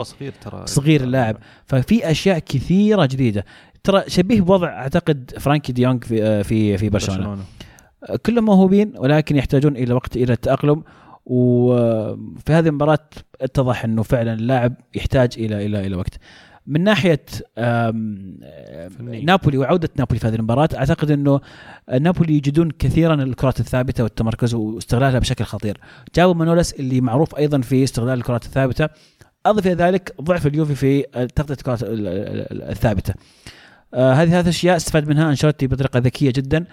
صغير اللاعب، ففي أشياء كثيرة جديدة. ترى شبيه بوضع أعتقد فرانكي ديونج في برشلونة. كلهم موهوبين ولكن يحتاجون إلى وقت إلى التأقلم. وفي هذه المباراة اتضح أنه فعلا اللاعب يحتاج إلى إلى إلى وقت. من ناحية نابولي وعودة نابولي في هذه المباراة، أعتقد أنه نابولي يجدون كثيرا الكرات الثابتة والتمركز واستغلالها بشكل خطير. جاو مانولس اللي معروف أيضا في استغلال الكرات الثابتة، أضف ذلك ضعف اليوفي في تغطية الكرات الثابتة. هذه ثلاث أشياء استفاد منها أنشيلوتي بطريقة ذكية جدا.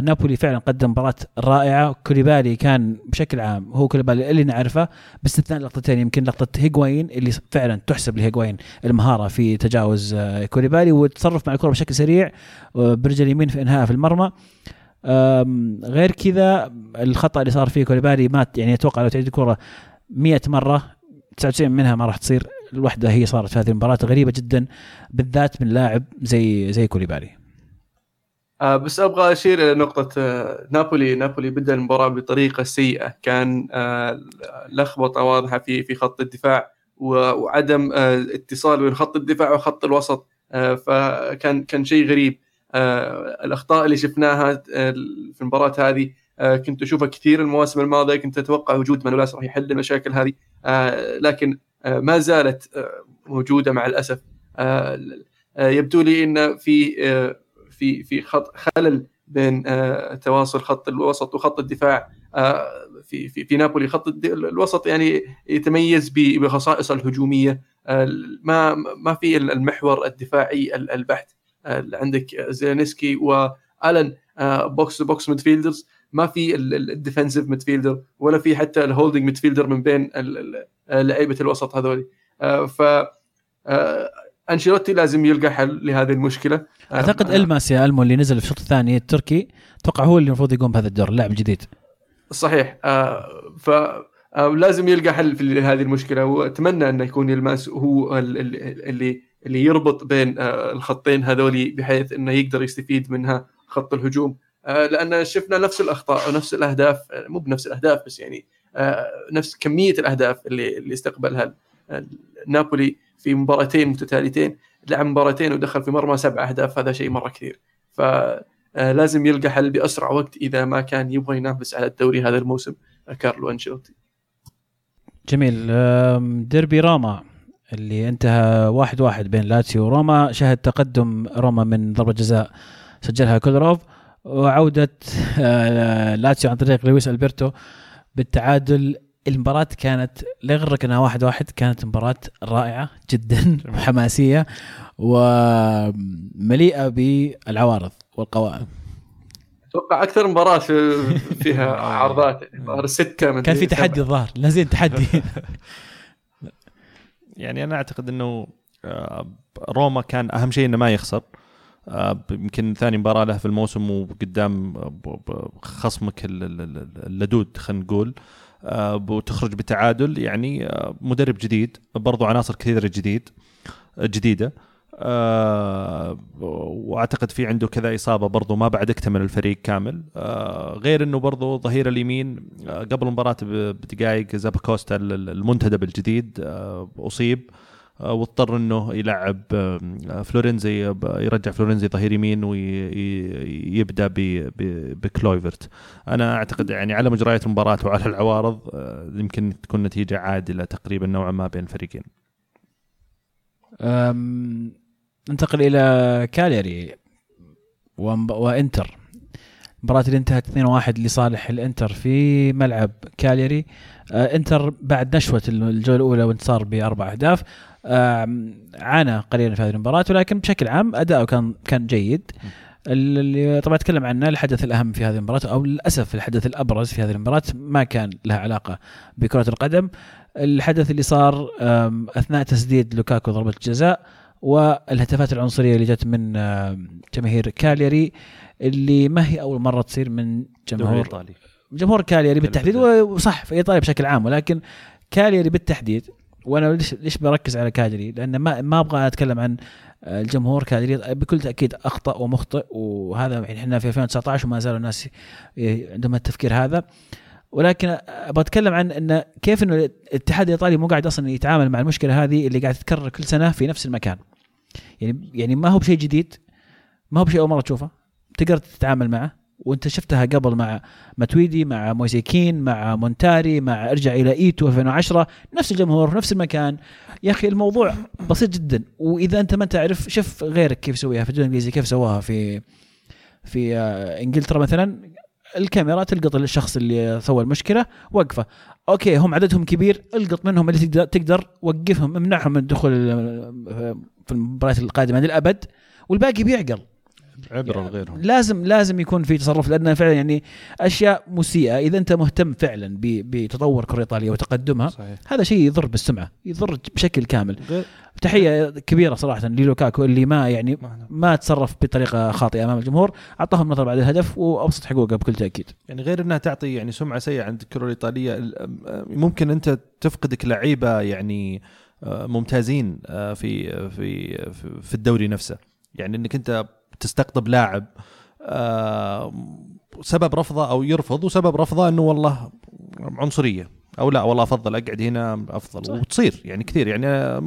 نابولي فعلا قدم مباراة رائعة. كوليبالي كان بشكل عام هو كوليبالي اللي نعرفه باستثناء لقطتين، يمكن لقطة هيغواين اللي فعلا تحسب لهيغواين المهارة في تجاوز كوليبالي والتصرف مع الكرة بشكل سريع برجل يمين في إنهاء في المرمى. غير كذا الخطأ اللي صار فيه كوليبالي مات، يعني يتوقع لو تعيد الكرة 100 مرة 99 منها ما راح تصير. الوحدة هي صارت في هذه المباراة غريبة جدا بالذات من لاعب زي كوليبالي. بس أبغى أشير إلى نقطة نابولي بدأ المباراة بطريقة سيئة، كان لخبطة واضحة في خط الدفاع وعدم اتصال بين خط الدفاع وخط الوسط، فكان شيء غريب. الأخطاء اللي شفناها في المباراة هذه كنت أشوفها كثير المواسم الماضية، كنت أتوقع وجود مانولاس راح يحل المشاكل هذه، لكن ما زالت موجودة مع الأسف. يبدو لي أن في خلل بين تواصل خط الوسط وخط الدفاع في في نابولي. خط الوسط يعني يتميز بخصائص الهجومية، ما في المحور الدفاعي البحت. عندك زيلينسكي وألان بوكس ميدفيلدرز، ما في الديفنسيف ميدفيلدر ولا في حتى الهولدينج ميدفيلدر من بين لعيبة الوسط هذول. أنشيلوتي لازم يلقى حل لهذه المشكلة. أعتقد ألماس يا ألمو اللي نزل في الشوط الثاني التركي توقع هو اللي المفروض يقوم بهذا الدور، اللاعب الجديد صحيح. فلازم يلقى حل في هذه المشكلة، وأتمنى أن يكون ألماس هو اللي يربط بين الخطين هذولي بحيث أنه يقدر يستفيد منها خط الهجوم، لأن شفنا نفس الأخطاء ونفس الأهداف، مو بنفس الأهداف بس يعني نفس كمية الأهداف اللي استقبلها نابولي في مباراتين متتاليتين. لعب مباراتين ودخل في مرمى 7 أهداف، هذا شيء مرة كثير. فلازم يلقى حل بأسرع وقت إذا ما كان يبغى ينافس على الدوري هذا الموسم كارلو أنشيلوتي. جميل. ديربي روما اللي انتهى 1-1 بين لاتسيو وروما، شهد تقدم روما من ضربة جزاء سجلها كولروف، وعودة لاتسيو عن طريق لويس ألبرتو بالتعادل. المباراة كانت لغرك أنها 1-1، كانت مباراة رائعة جدا وحماسية ومليئة بالعوارض والقوائم. أتوقع أكثر مباراة فيها عرضات، ظهر 6 كان في تحدي، الظهر لازم تحدي. يعني أنا أعتقد أنه روما كان أهم شيء أنه ما يخسر، يمكن ثاني مباراة له في الموسم وقدام خصمك اللدود خلينا نقول، وتخرج بتعادل. يعني مدرب جديد برضو، عناصر كثيرة جديدة، وأعتقد في عنده كذا إصابة برضو ما بعد اكتمل الفريق كامل، غير أنه برضو ظهير اليمين قبل المباراة بدقائق زاباكوستا المنتدب الجديد أصيب، واضطر أنه يلعب فلورنزي، يرجع فلورنزي ظهير يمين ويبدأ بكلويفرت. أنا أعتقد يعني على مجريات المباراة وعلى العوارض يمكن تكون نتيجة عادلة تقريبا نوعا ما بين الفريقين. ننتقل إلى كاليري وإنتر. المباراة اللي انتهت 2-1 لصالح الانتر في ملعب كاليري. انتر بعد نشوة الجولة الأولى وانتصار ب4 أهداف عانى قليلا في هذه المباراة، ولكن بشكل عام أداؤه كان جيد. اللي طبعا أتكلم عنه الحدث الأهم في هذه المباراة، أو للأسف الحدث الأبرز في هذه المباراة ما كان لها علاقة بكرة القدم، الحدث اللي صار أثناء تسديد لوكاكو ضربة الجزاء، والهتافات العنصرية اللي جت من جماهير كاليري، اللي ما هي أول مرة تصير من جمهور كاليري بالتحديد، وصح في إيطاليا بشكل عام ولكن كاليري بالتحديد. وأنا ليش بركز على كاليري؟ لأن ما أبغى أتكلم عن الجمهور كاليري، بكل تأكيد أخطأ ومخطئ، وهذا إحنا في 2019 وما زالوا الناس عندهم التفكير هذا، ولكن بتكلم عن إن كيف إنه الاتحاد الإيطالي مو قاعد أصلاً يتعامل مع المشكلة هذه اللي قاعد تتكرر كل سنة في نفس المكان. يعني ما هو بشيء جديد، ما هو بشيء أول مرة تشوفه، تقدر تتعامل معه، وأنت شفتها قبل مع ماتويدي، مع موزيكين، مع مونتاري، مع أرجع إلى إيتو 2010، نفس الجمهور نفس المكان. يا أخي الموضوع بسيط جدا، وإذا أنت ما تعرف شف غيرك كيف سويها في الدوري الإنجليزي، كيف سواها في إنجلترا مثلا. الكاميرا تلقط الشخص اللي سوى المشكلة وقفه، أوكي هم عددهم كبير، القط منهم اللي تقدر، وقفهم، امنعهم من الدخول في المباريات القادمة للأبد، والباقي بيعقل عبرة يعني غيرهم. لازم يكون في تصرف، لأن فعلا يعني أشياء مسيئة إذا أنت مهتم فعلا بتطور كرة إيطاليا وتقدمها. صحيح. هذا شيء يضر بالسمعة، يضر بشكل كامل. تحية كبيرة صراحة للوكاكو اللي ما تصرف بطريقة خاطئة أمام الجمهور، أعطاهم نظرة بعد الهدف وأبسط حقوقه بكل تأكيد. يعني غير أنها تعطي يعني سمعة سيئة عند الكرة الإيطالية، ممكن أنت تفقدك لعيبة يعني ممتازين في في في الدوري نفسه، يعني أنك أنت تستقطب لاعب سبب رفضه أو يرفض، وسبب رفضه أنه والله عنصرية أو لا والله أفضل أقعد هنا أفضل. وتصير يعني كثير، يعني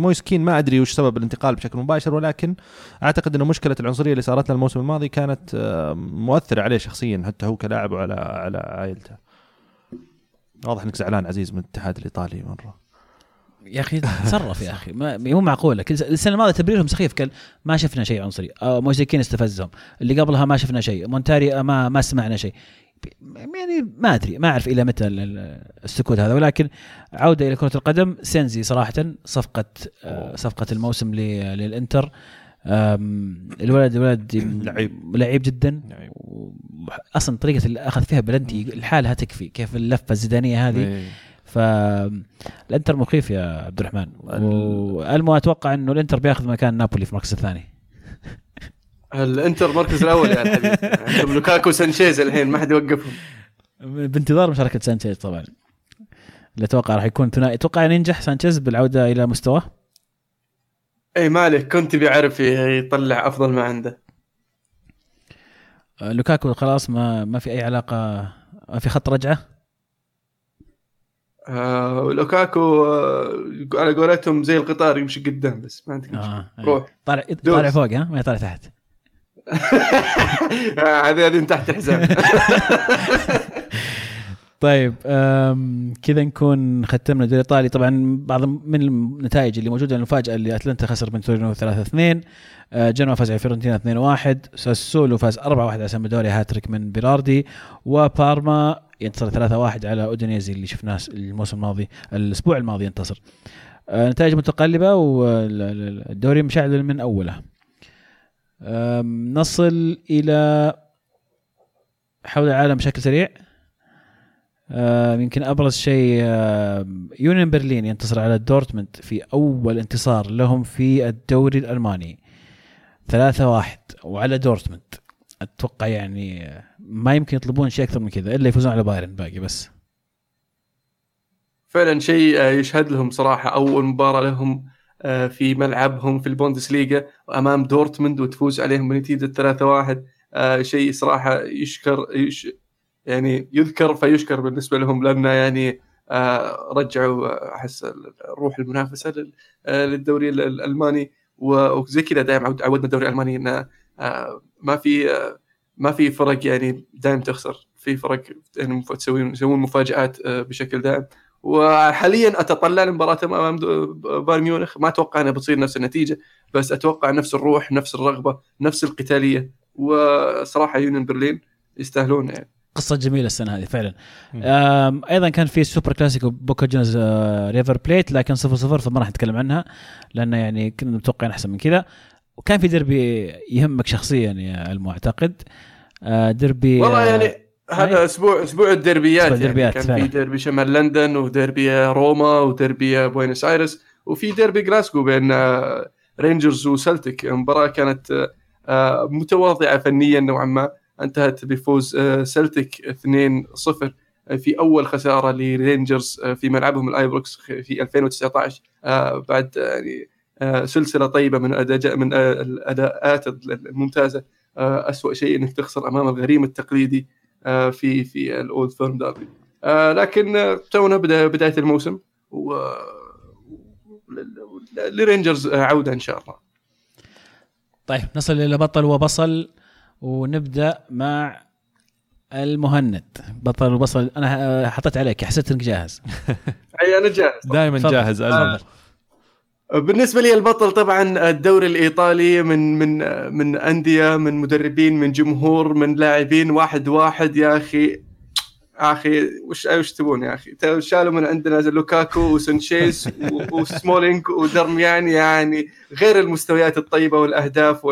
مويس كين ما أدري وش سبب الانتقال بشكل مباشر، ولكن أعتقد أنه مشكلة العنصرية اللي صارت لنا الموسم الماضي كانت مؤثرة عليه شخصيا، حتى هو كلاعب على عائلته. واضح أنك زعلان عزيز من الاتحاد الإيطالي مرة يا اخي، تصرف يا اخي، مو معقوله. السنه الماضيه تبريرهم سخيف، كان ما شفنا شيء عنصري، موزيكين استفزهم، اللي قبلها ما شفنا شيء، مونتاري ما سمعنا شيء، يعني ما ادري، ما اعرف الى متى السكوت هذا. ولكن عوده الى كره القدم، سينزي صراحه صفقه الموسم للانتر، الولد لعيب جدا، اصلا طريقه اللي اخذ فيها بلنتي لحالها تكفي، كيف اللفه الزيدانيه هذه. فالانتر مخيف يا عبد الرحمن، اتوقع انه الانتر بياخذ مكان نابولي في المركز الثاني. الانتر مركز الاول يا حبيبي، لوكاكو سانشيز الحين ما حد يوقفهم، بانتظار مشاركه سانشيز طبعا. اللي اتوقع راح يكون ثنائي، اتوقع ينجح سانشيز بالعوده الى مستواه. اي مالك كنت بيعرف يطلع افضل ما عنده. لوكاكو خلاص ما في اي علاقه، ما في خط رجعه. لوكاكو على قولتهم زي القطار يمشي قدام بس ما عندك روح طالع فوق، ها ما يطالع تحت. هذه تحت الحزام. طيب كذا نكون ختمنا الدوري الإيطالي. طبعا بعض من النتائج اللي موجوده، المفاجاه اللي أتلانتا خسر من تورينو 3-2، جنوا فاز على فيورنتينا 2-1، ساسولو فاز 4-1 على سامدوري، هاتريك من بيراردي، وبارما ينتصر 3-1 على أودينيزي اللي شفناه الموسم الماضي، الأسبوع الماضي ينتصر. نتائج متقلبة والدوري مشعل من أوله. نصل إلى حول العالم بشكل سريع. يمكن أبرز شيء يونين برلين ينتصر على دورتموند في أول انتصار لهم في الدوري الألماني 3-1 وعلى دورتموند. أتوقع يعني ما يمكن يطلبون شيء أكثر من كذا إلا يفوزون على بايرن، باقي بس. فعلا شيء يشهد لهم صراحة، أول مباراة لهم في ملعبهم في البوندسليغا أمام دورتموند وتفوز عليهم بنتيجة 3-1، شيء صراحة يعني يذكر فيشكر بالنسبة لهم، لأن يعني رجعوا أحس روح المنافسة للدوري الألماني، وزي كذا دائما عودنا الدوري الألماني إنه ما في فرق يعني دائم تخسر، في فرق يعني يسوون مفاجآت بشكل دائم. وحاليا أتطلع لمباراة أمام بايرن ميونخ، ما أتوقع أنها بتصير نفس النتيجة، بس أتوقع نفس الروح، نفس الرغبة، نفس القتالية. وصراحة يونين برلين يستاهلون يعني. قصة جميلة السنة هذه فعلا. أيضا كان في سوبر كلاسيكو بوكا جونز ريفر بليت، لكن 0-0 فما راح نتكلم عنها لأنه يعني كنا متوقعين أحسن من كذا. وكان في دربي يهمك شخصيا يا المعتقد، دربي والله يعني هذا أسبوع الدربيات يعني. كان في دربي شمال لندن ودربي روما ودربي بوينس آيرس وفي دربي غلاسكو بين رينجرز وسلتيك. المباراة كانت متواضعة فنيا نوعا ما، انتهت بفوز سلتيك 2-0 في أول خسارة لرينجرز في ملعبهم الآيبروكس في 2019 بعد يعني سلسلة طيبة من الأداءات الممتازة. أسوأ شيء أنك تخسر أمام الغريم التقليدي في الأولد فيرم داربي، لكن تونا بداية الموسم ولرينجرز عودة إن شاء الله. طيب نصل إلى بطل وبصل، ونبدأ مع المهند بطل وبصل. أنا حطيت عليك، حسيت إنك جاهز. أي أنا جاهز دائما جاهز. بالنسبة لي البطل طبعا الدوري الإيطالي، من أندية، من مدربين، من جمهور، من لاعبين، واحد يا أخي. وش تبون يا أخي؟ شالوا من عندنا لوكاكو وسنشيز وسمولينج ودرميان، يعني غير المستويات الطيبة والأهداف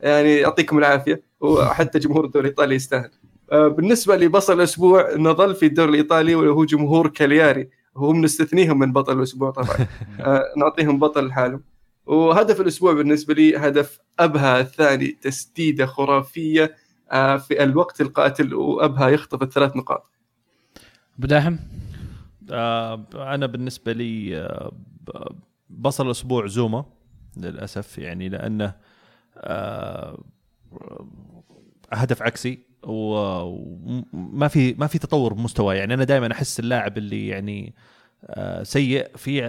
يعني أعطيكم العافية. وحتى جمهور الدوري الإيطالي يستاهل. بالنسبة لبطل الأسبوع نظل في الدوري الإيطالي وهو جمهور كالياري، هم نستثنيهم من بطل الأسبوع طبعا. نعطيهم بطل الحالم. وهدف الأسبوع بالنسبة لي هدف أبها الثاني، تسديدة خرافية في الوقت القاتل وأبها يخطف 3 نقاط. بداهم أنا بالنسبة لي بطل الأسبوع زوما للأسف، يعني لأنه هدف عكسي وما في تطور بمستوى. يعني انا دائما احس اللاعب اللي يعني سيء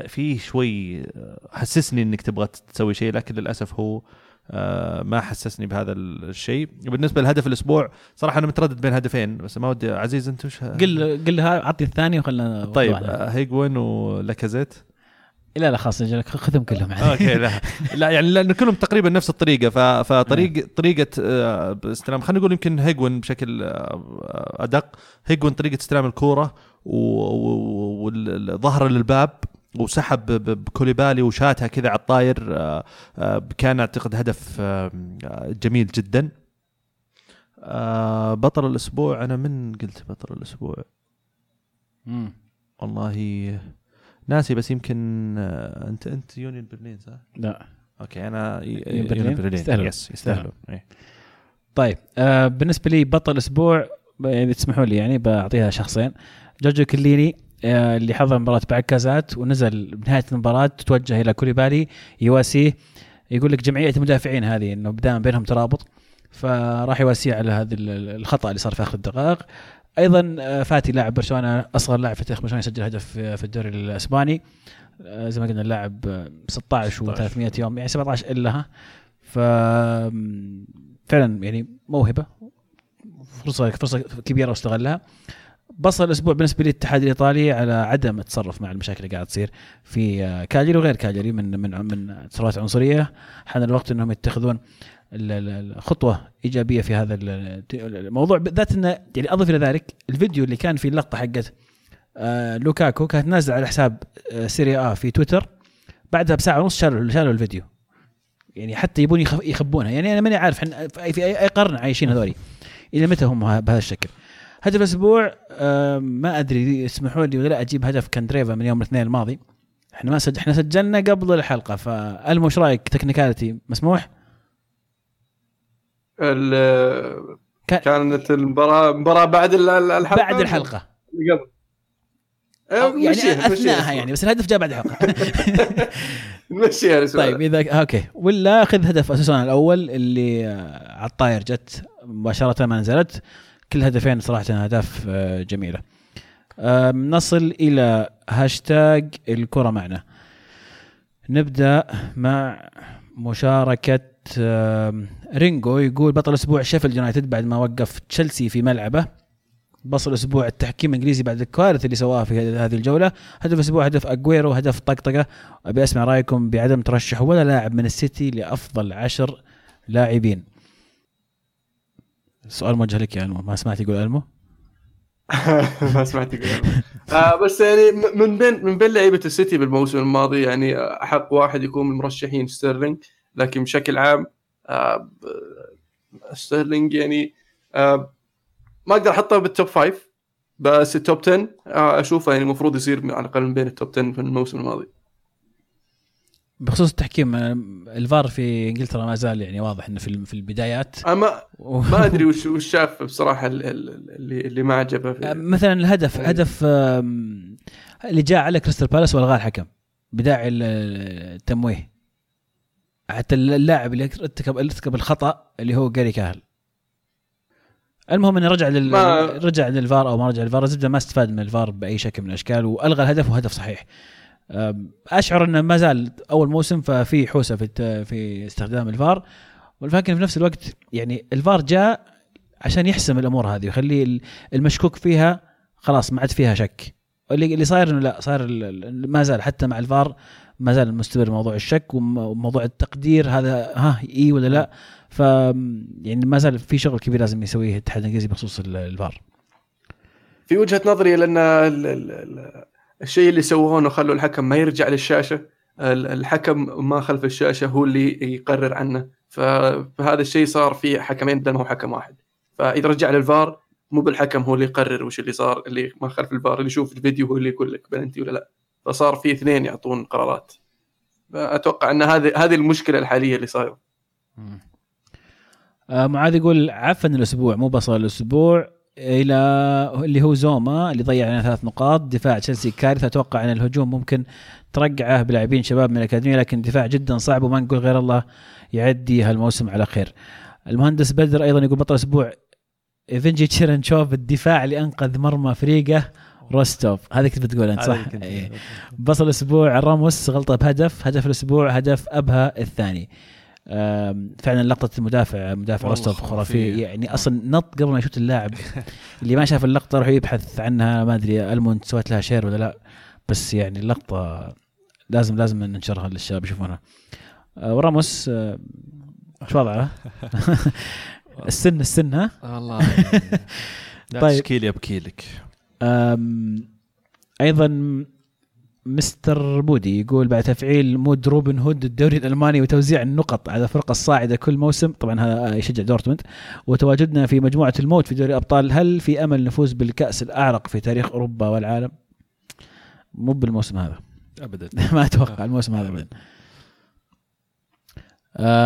في شوي حسسني انك تبغى تسوي شيء، لكن للاسف هو ما حسسني بهذا الشيء. بالنسبه لهدف الاسبوع صراحه انا متردد بين هدفين، بس ما ودي عزيز انت وش قلها اعطي الثاني وخلنا. طيب هيغوين ولاكازيت لا خلاص نجلك خذهم كلهم عادي. اوكي لا يعني لأن كلهم تقريبا نفس الطريقه، فطريقه استلام، خلينا نقول يمكن هيغوين بشكل ادق. هيغوين طريقه استلام الكوره والظهر للباب وسحب بكوليبالي وشاتها كذا على الطاير، كان اعتقد هدف جميل جدا. بطل الاسبوع انا من قلت بطل الاسبوع والله ناسي، بس يمكن انت يونيون برلين صح؟ لا اوكي انا يونيون برلين يستاهلوا. طيب بالنسبه لي بطل اسبوع يعني تسمحوا لي يعني بعطيها شخصين. جورجو كليني اللي حضر مباراه بعكازات ونزل بنهايه المباراه، توجه الى كوليبالي يواسيه، يقول لك جمعيه المدافعين هذه انه دائما بينهم ترابط، فراح يواسيه على هذا الخطا اللي صار في اخر الدقائق. ايضا فاتي لاعب برشلونه، اصغر لاعب في تاريخ برشلونه يسجل هدف في الدوري الاسباني، زي ما قلنا اللاعب 16 و300 يوم يعني 17 إلها، فعلا يعني موهبه، فرصه كبيره واستغلها. بصل الاسبوع بالنسبه للاتحاد الايطالي على عدم التصرف مع المشاكل اللي قاعد تصير في كالياري وغير كالياري من تصرفات عنصريه. حان الوقت انهم يتخذون الخطوه ايجابيه في هذا الموضوع بالذات. ان يعني اضف الى ذلك الفيديو اللي كان فيه اللقطه حقت لوكاكو كانت نازله على حساب سيريا في تويتر، بعدها بساعه ونص شالوا الفيديو، يعني حتى يبون يخبونها. يعني انا ماني عارف احنا في أي قرن عايشين هذولي، الى متى هم بهذا الشكل. هدف الاسبوع ما ادري اسمحوا لي ولا لا اجيب هدف كاندريفا من يوم الاثنين الماضي. احنا سجلنا قبل الحلقه، فالمو ايش رايك تكنيكاليتي مسموح؟ كانت المباراة بعد الحلقة قبل يعني أثناءها يعني، بس الهدف جاء بعد الحلقة. نمشيها. طيب إذا أوكي ولا أخذ هدف أساسا الأول اللي على الطائر جت مباشرة ما نزلت. كل هدفين صراحة أهداف جميلة. نصل إلى هاشتاج الكرة معنا. نبدأ مع مشاركة رينجو، يقول بطل أسبوع شيفيلد يونايتد بعد ما وقف تشيلسي في ملعبه. بطل أسبوع التحكيم الإنجليزي بعد الكوارث اللي سواها في هذه الجولة. هدف أسبوع هدف أجويرو، هدف طقطقة. أبي أسمع رأيكم بعدم ترشح ولا لاعب من السيتي لأفضل 10 لاعبين. السؤال موجه لك يا ألمو. ما سمعت يقول ألمو؟ ما سمعت يقول ألمو. بس يعني من بين لعيبة السيتي بالموسم الماضي يعني أحق واحد يكون من المرشحين ستيرلينج، لكن بشكل عام ستيرلينج يعني ما أقدر أحطه بالتوب 5، بس التوب 10 أشوفه يعني المفروض يصير على الأقل من بين التوب 10 في الموسم الماضي. بخصوص التحكيم، الفار في انجلترا ما زال يعني واضح انه في البدايات. ما ادري وش شاف بصراحه اللي ما عجبه في مثلا الهدف، هدف اللي جاء على كريستال بالاس والغى الحكم بداعي التمويه، حتى اللاعب اللي ارتكب الخطا اللي هو جاري كاهل. المهم انه رجع للفار او ما رجع للفار، زبده ما استفاد من الفار باي شكل من الاشكال، والغى الهدف وهدف صحيح. أشعر أنه ما زال أول موسم ففي حوسة في استخدام الفار، ولكن في نفس الوقت يعني الفار جاء عشان يحسم الأمور هذه ويخلي المشكوك فيها خلاص ما عاد فيها شك. اللي صاير إنه لا، صاير ما زال حتى مع الفار ما زال مستمر موضوع الشك وموضوع التقدير هذا، ها إيه ولا لا. ف يعني ما زال في شغل كبير لازم يسويه الاتحاد الإنجليزي بخصوص الفار في وجهة نظري، لأن الشيء اللي سووهونه خلوا الحكم ما يرجع للشاشة، الحكم ما خلف الشاشة هو اللي يقرر عنه، فهذا الشيء صار في حكمين بدل ما هو حكم واحد. فإذا رجع للفار مو بالحكم هو اللي يقرر وش اللي صار، اللي ما خلف الفار اللي يشوف الفيديو هو اللي يقول لك بلنتي ولا لا، فصار في اثنين يعطون قرارات. أتوقع أن هذه المشكلة الحالية اللي صايرة. معاذ يقول عفوا الأسبوع مو بصل الأسبوع إلى اللي هو زوما اللي ضيع علينا 3 نقاط. دفاع تشيلسي كارثة، أتوقع أن الهجوم ممكن ترجعه بلاعبين شباب من الأكاديمية، لكن دفاع جدا صعب وما نقول غير الله يعدي هالموسم على خير. المهندس بدر أيضا يقول بطل أسبوع إيفنجي تشيرنشوف الدفاع اللي أنقذ مرمى فريقه روستوف. هذا كنت بتقول أنت صح؟ إيه. بصل الأسبوع راموس غلطة بهدف، هدف الأسبوع هدف أبها الثاني. فعلا لقطة مدافع روستوف خرافي، يعني أصلا نط قبل ما يشوت اللاعب. اللي ما شاف اللقطة روح يبحث عنها، ما أدري ألمون سويت لها شير ولا لا، بس يعني اللقطة لازم ننشرها للشباب يشوفونها. وراموس شو وضعه؟ السن ها والله. لا تشكيل يبكي لك. أيضا مستر بودي يقول بعد تفعيل مود روبن هود الدوري الألماني وتوزيع النقط على الفرقة الصاعدة كل موسم، طبعا هذا يشجع دورتموند، وتواجدنا في مجموعة الموت في دوري الأبطال، هل في أمل نفوز بالكأس الأعرق في تاريخ أوروبا والعالم؟ مو بالموسم هذا أبدا. ما أتوقع الموسم هذا أبدا.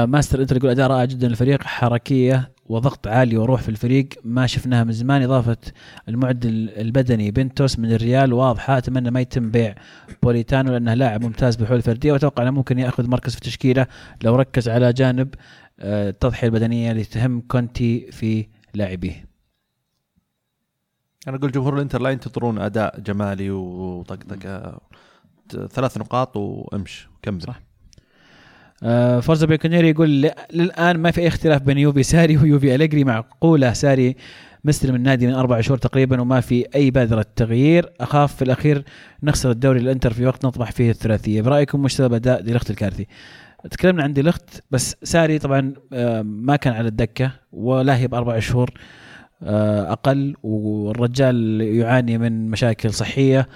ماستر إنتر يقول أداء رائع جدا الفريق، حركية وضغط عالي وروح في الفريق ما شفناها من زمان. إضافة المعدل البدني بنتوس من الريال واضحة، أتمنى ما يتم بيع بوليتانو لأنه لاعب ممتاز بحول الفردية، وأتوقع أنه ممكن يأخذ مركز في التشكيلة لو ركز على جانب التضحية البدنية اللي تهم كونتي في لاعبيه. أنا أقول جمهور الإنتر لا ينتظرون أداء جمالي وطقطقة، 3 نقاط وامش كمل. صح. فرزة بيكونيري يقول للآن ما في أي اختلاف بين يوفي ساري ويوفي أليجري، معقولة ساري مستلم النادي من 4 شهور تقريبا وما في أي بادرة تغيير، أخاف في الأخير نخسر الدوري للإنتر في وقت نطمح فيه الثلاثية. برأيكم مش سبب أداء دي لخت الكارثي؟ تكلمنا عن دي لخت، بس ساري طبعا ما كان على الدكة ولا هي ب4 شهور أقل، والرجال يعاني من مشاكل صحية،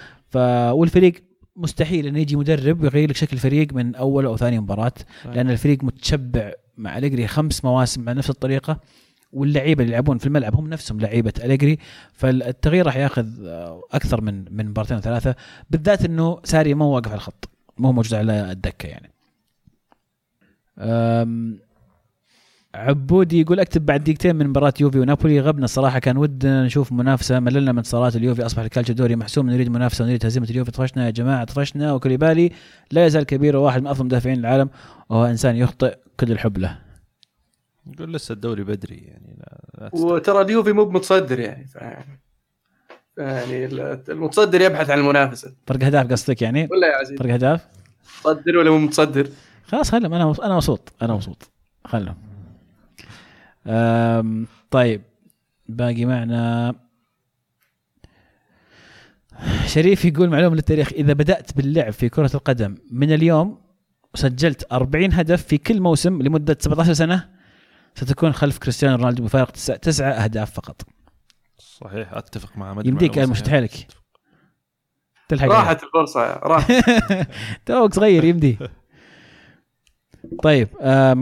والفريق مستحيل أن يجي مدرب ويغير لك شكل الفريق من أول أو ثاني مباراة، لأن الفريق متشبع مع أليجري 5 مواسم مع نفس الطريقة، واللعيبة اللي يلعبون في الملعب هم نفسهم لعيبة أليجري، فالتغيير راح يأخذ أكثر من مبارتين و3، بالذات أنه ساري ما واقف على الخط، ما هو موجود على الدكة يعني. عبودي يقول اكتب بعد دقيقتين من مباراة يوفي ونابولي، غبنا الصراحة، كان ودنا نشوف منافسة، مللنا من صراعات اليوفي، أصبح الكالتشيو دوري محسوم، نريد منافسة ونريد هزيمة اليوفي. طفشنا يا جماعة طفشنا، وكوليبالي لا يزال كبير وواحد من أفضل مدافعين العالم، وهو إنسان يخطئ كل الحب له. نقول لسه الدوري بدري يعني لا وترى اليوفي مو متصدر يعني يعني المتصدر يبحث عن المنافسة. فرق هداف قصدك يعني؟ ولا يا عزيز فرق هداف؟ متصدر ولا مو متصدر؟ خلاص خلهم، أنا مبسوط خلهم. طيب باقي معنا شريف يقول معلومة للتاريخ، إذا بدأت باللعب في كرة القدم من اليوم وسجلت 40 هدف في كل موسم لمدة 17 سنة ستكون خلف كريستيانو رونالدو بفارق 9 أهداف فقط. صحيح أتفق مع مدريد. يمديك مشتحلك تلحق. راحت الفرصة راحت. توك صغير يمدي. طيب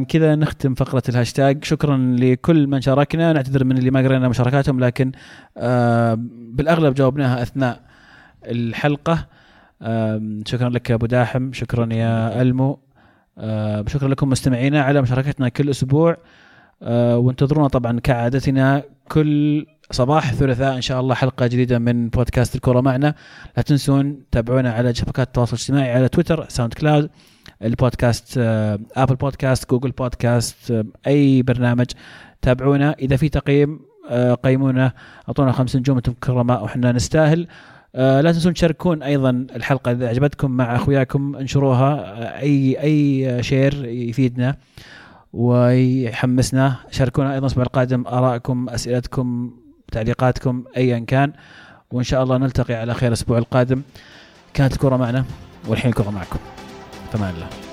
كذا نختم فقرة الهاشتاج. شكرا لكل من شاركنا، نعتذر من اللي ما قرينا مشاركاتهم لكن بالأغلب جاوبناها أثناء الحلقة. شكرا لك يا أبو داحم، شكرا يا ألمو، شكرا لكم مستمعينا على مشاركتنا كل أسبوع، وانتظرونا طبعا كعادتنا كل صباح الثلاثاء إن شاء الله حلقة جديدة من بودكاست الكرة معنا. لا تنسون تابعونا على شبكات التواصل الاجتماعي، على تويتر، ساوند كلاود، البودكاست، آبل بودكاست، جوجل بودكاست، أي برنامج تابعونا. إذا في تقييم قيمونا، أعطونا 5 نجوم، أنتم كرماء وإحنا نستاهل. لا تنسون تشاركون أيضا الحلقة إذا عجبتكم مع أخوياكم، انشروها، أي شير يفيدنا ويحمسنا. شاركونا أيضا الأسبوع القادم آرائكم، أسئلتكم، تعليقاتكم أيا كان، وإن شاء الله نلتقي على خير الأسبوع القادم. كانت الكرة معنا والحين الكرة معكم. تمام.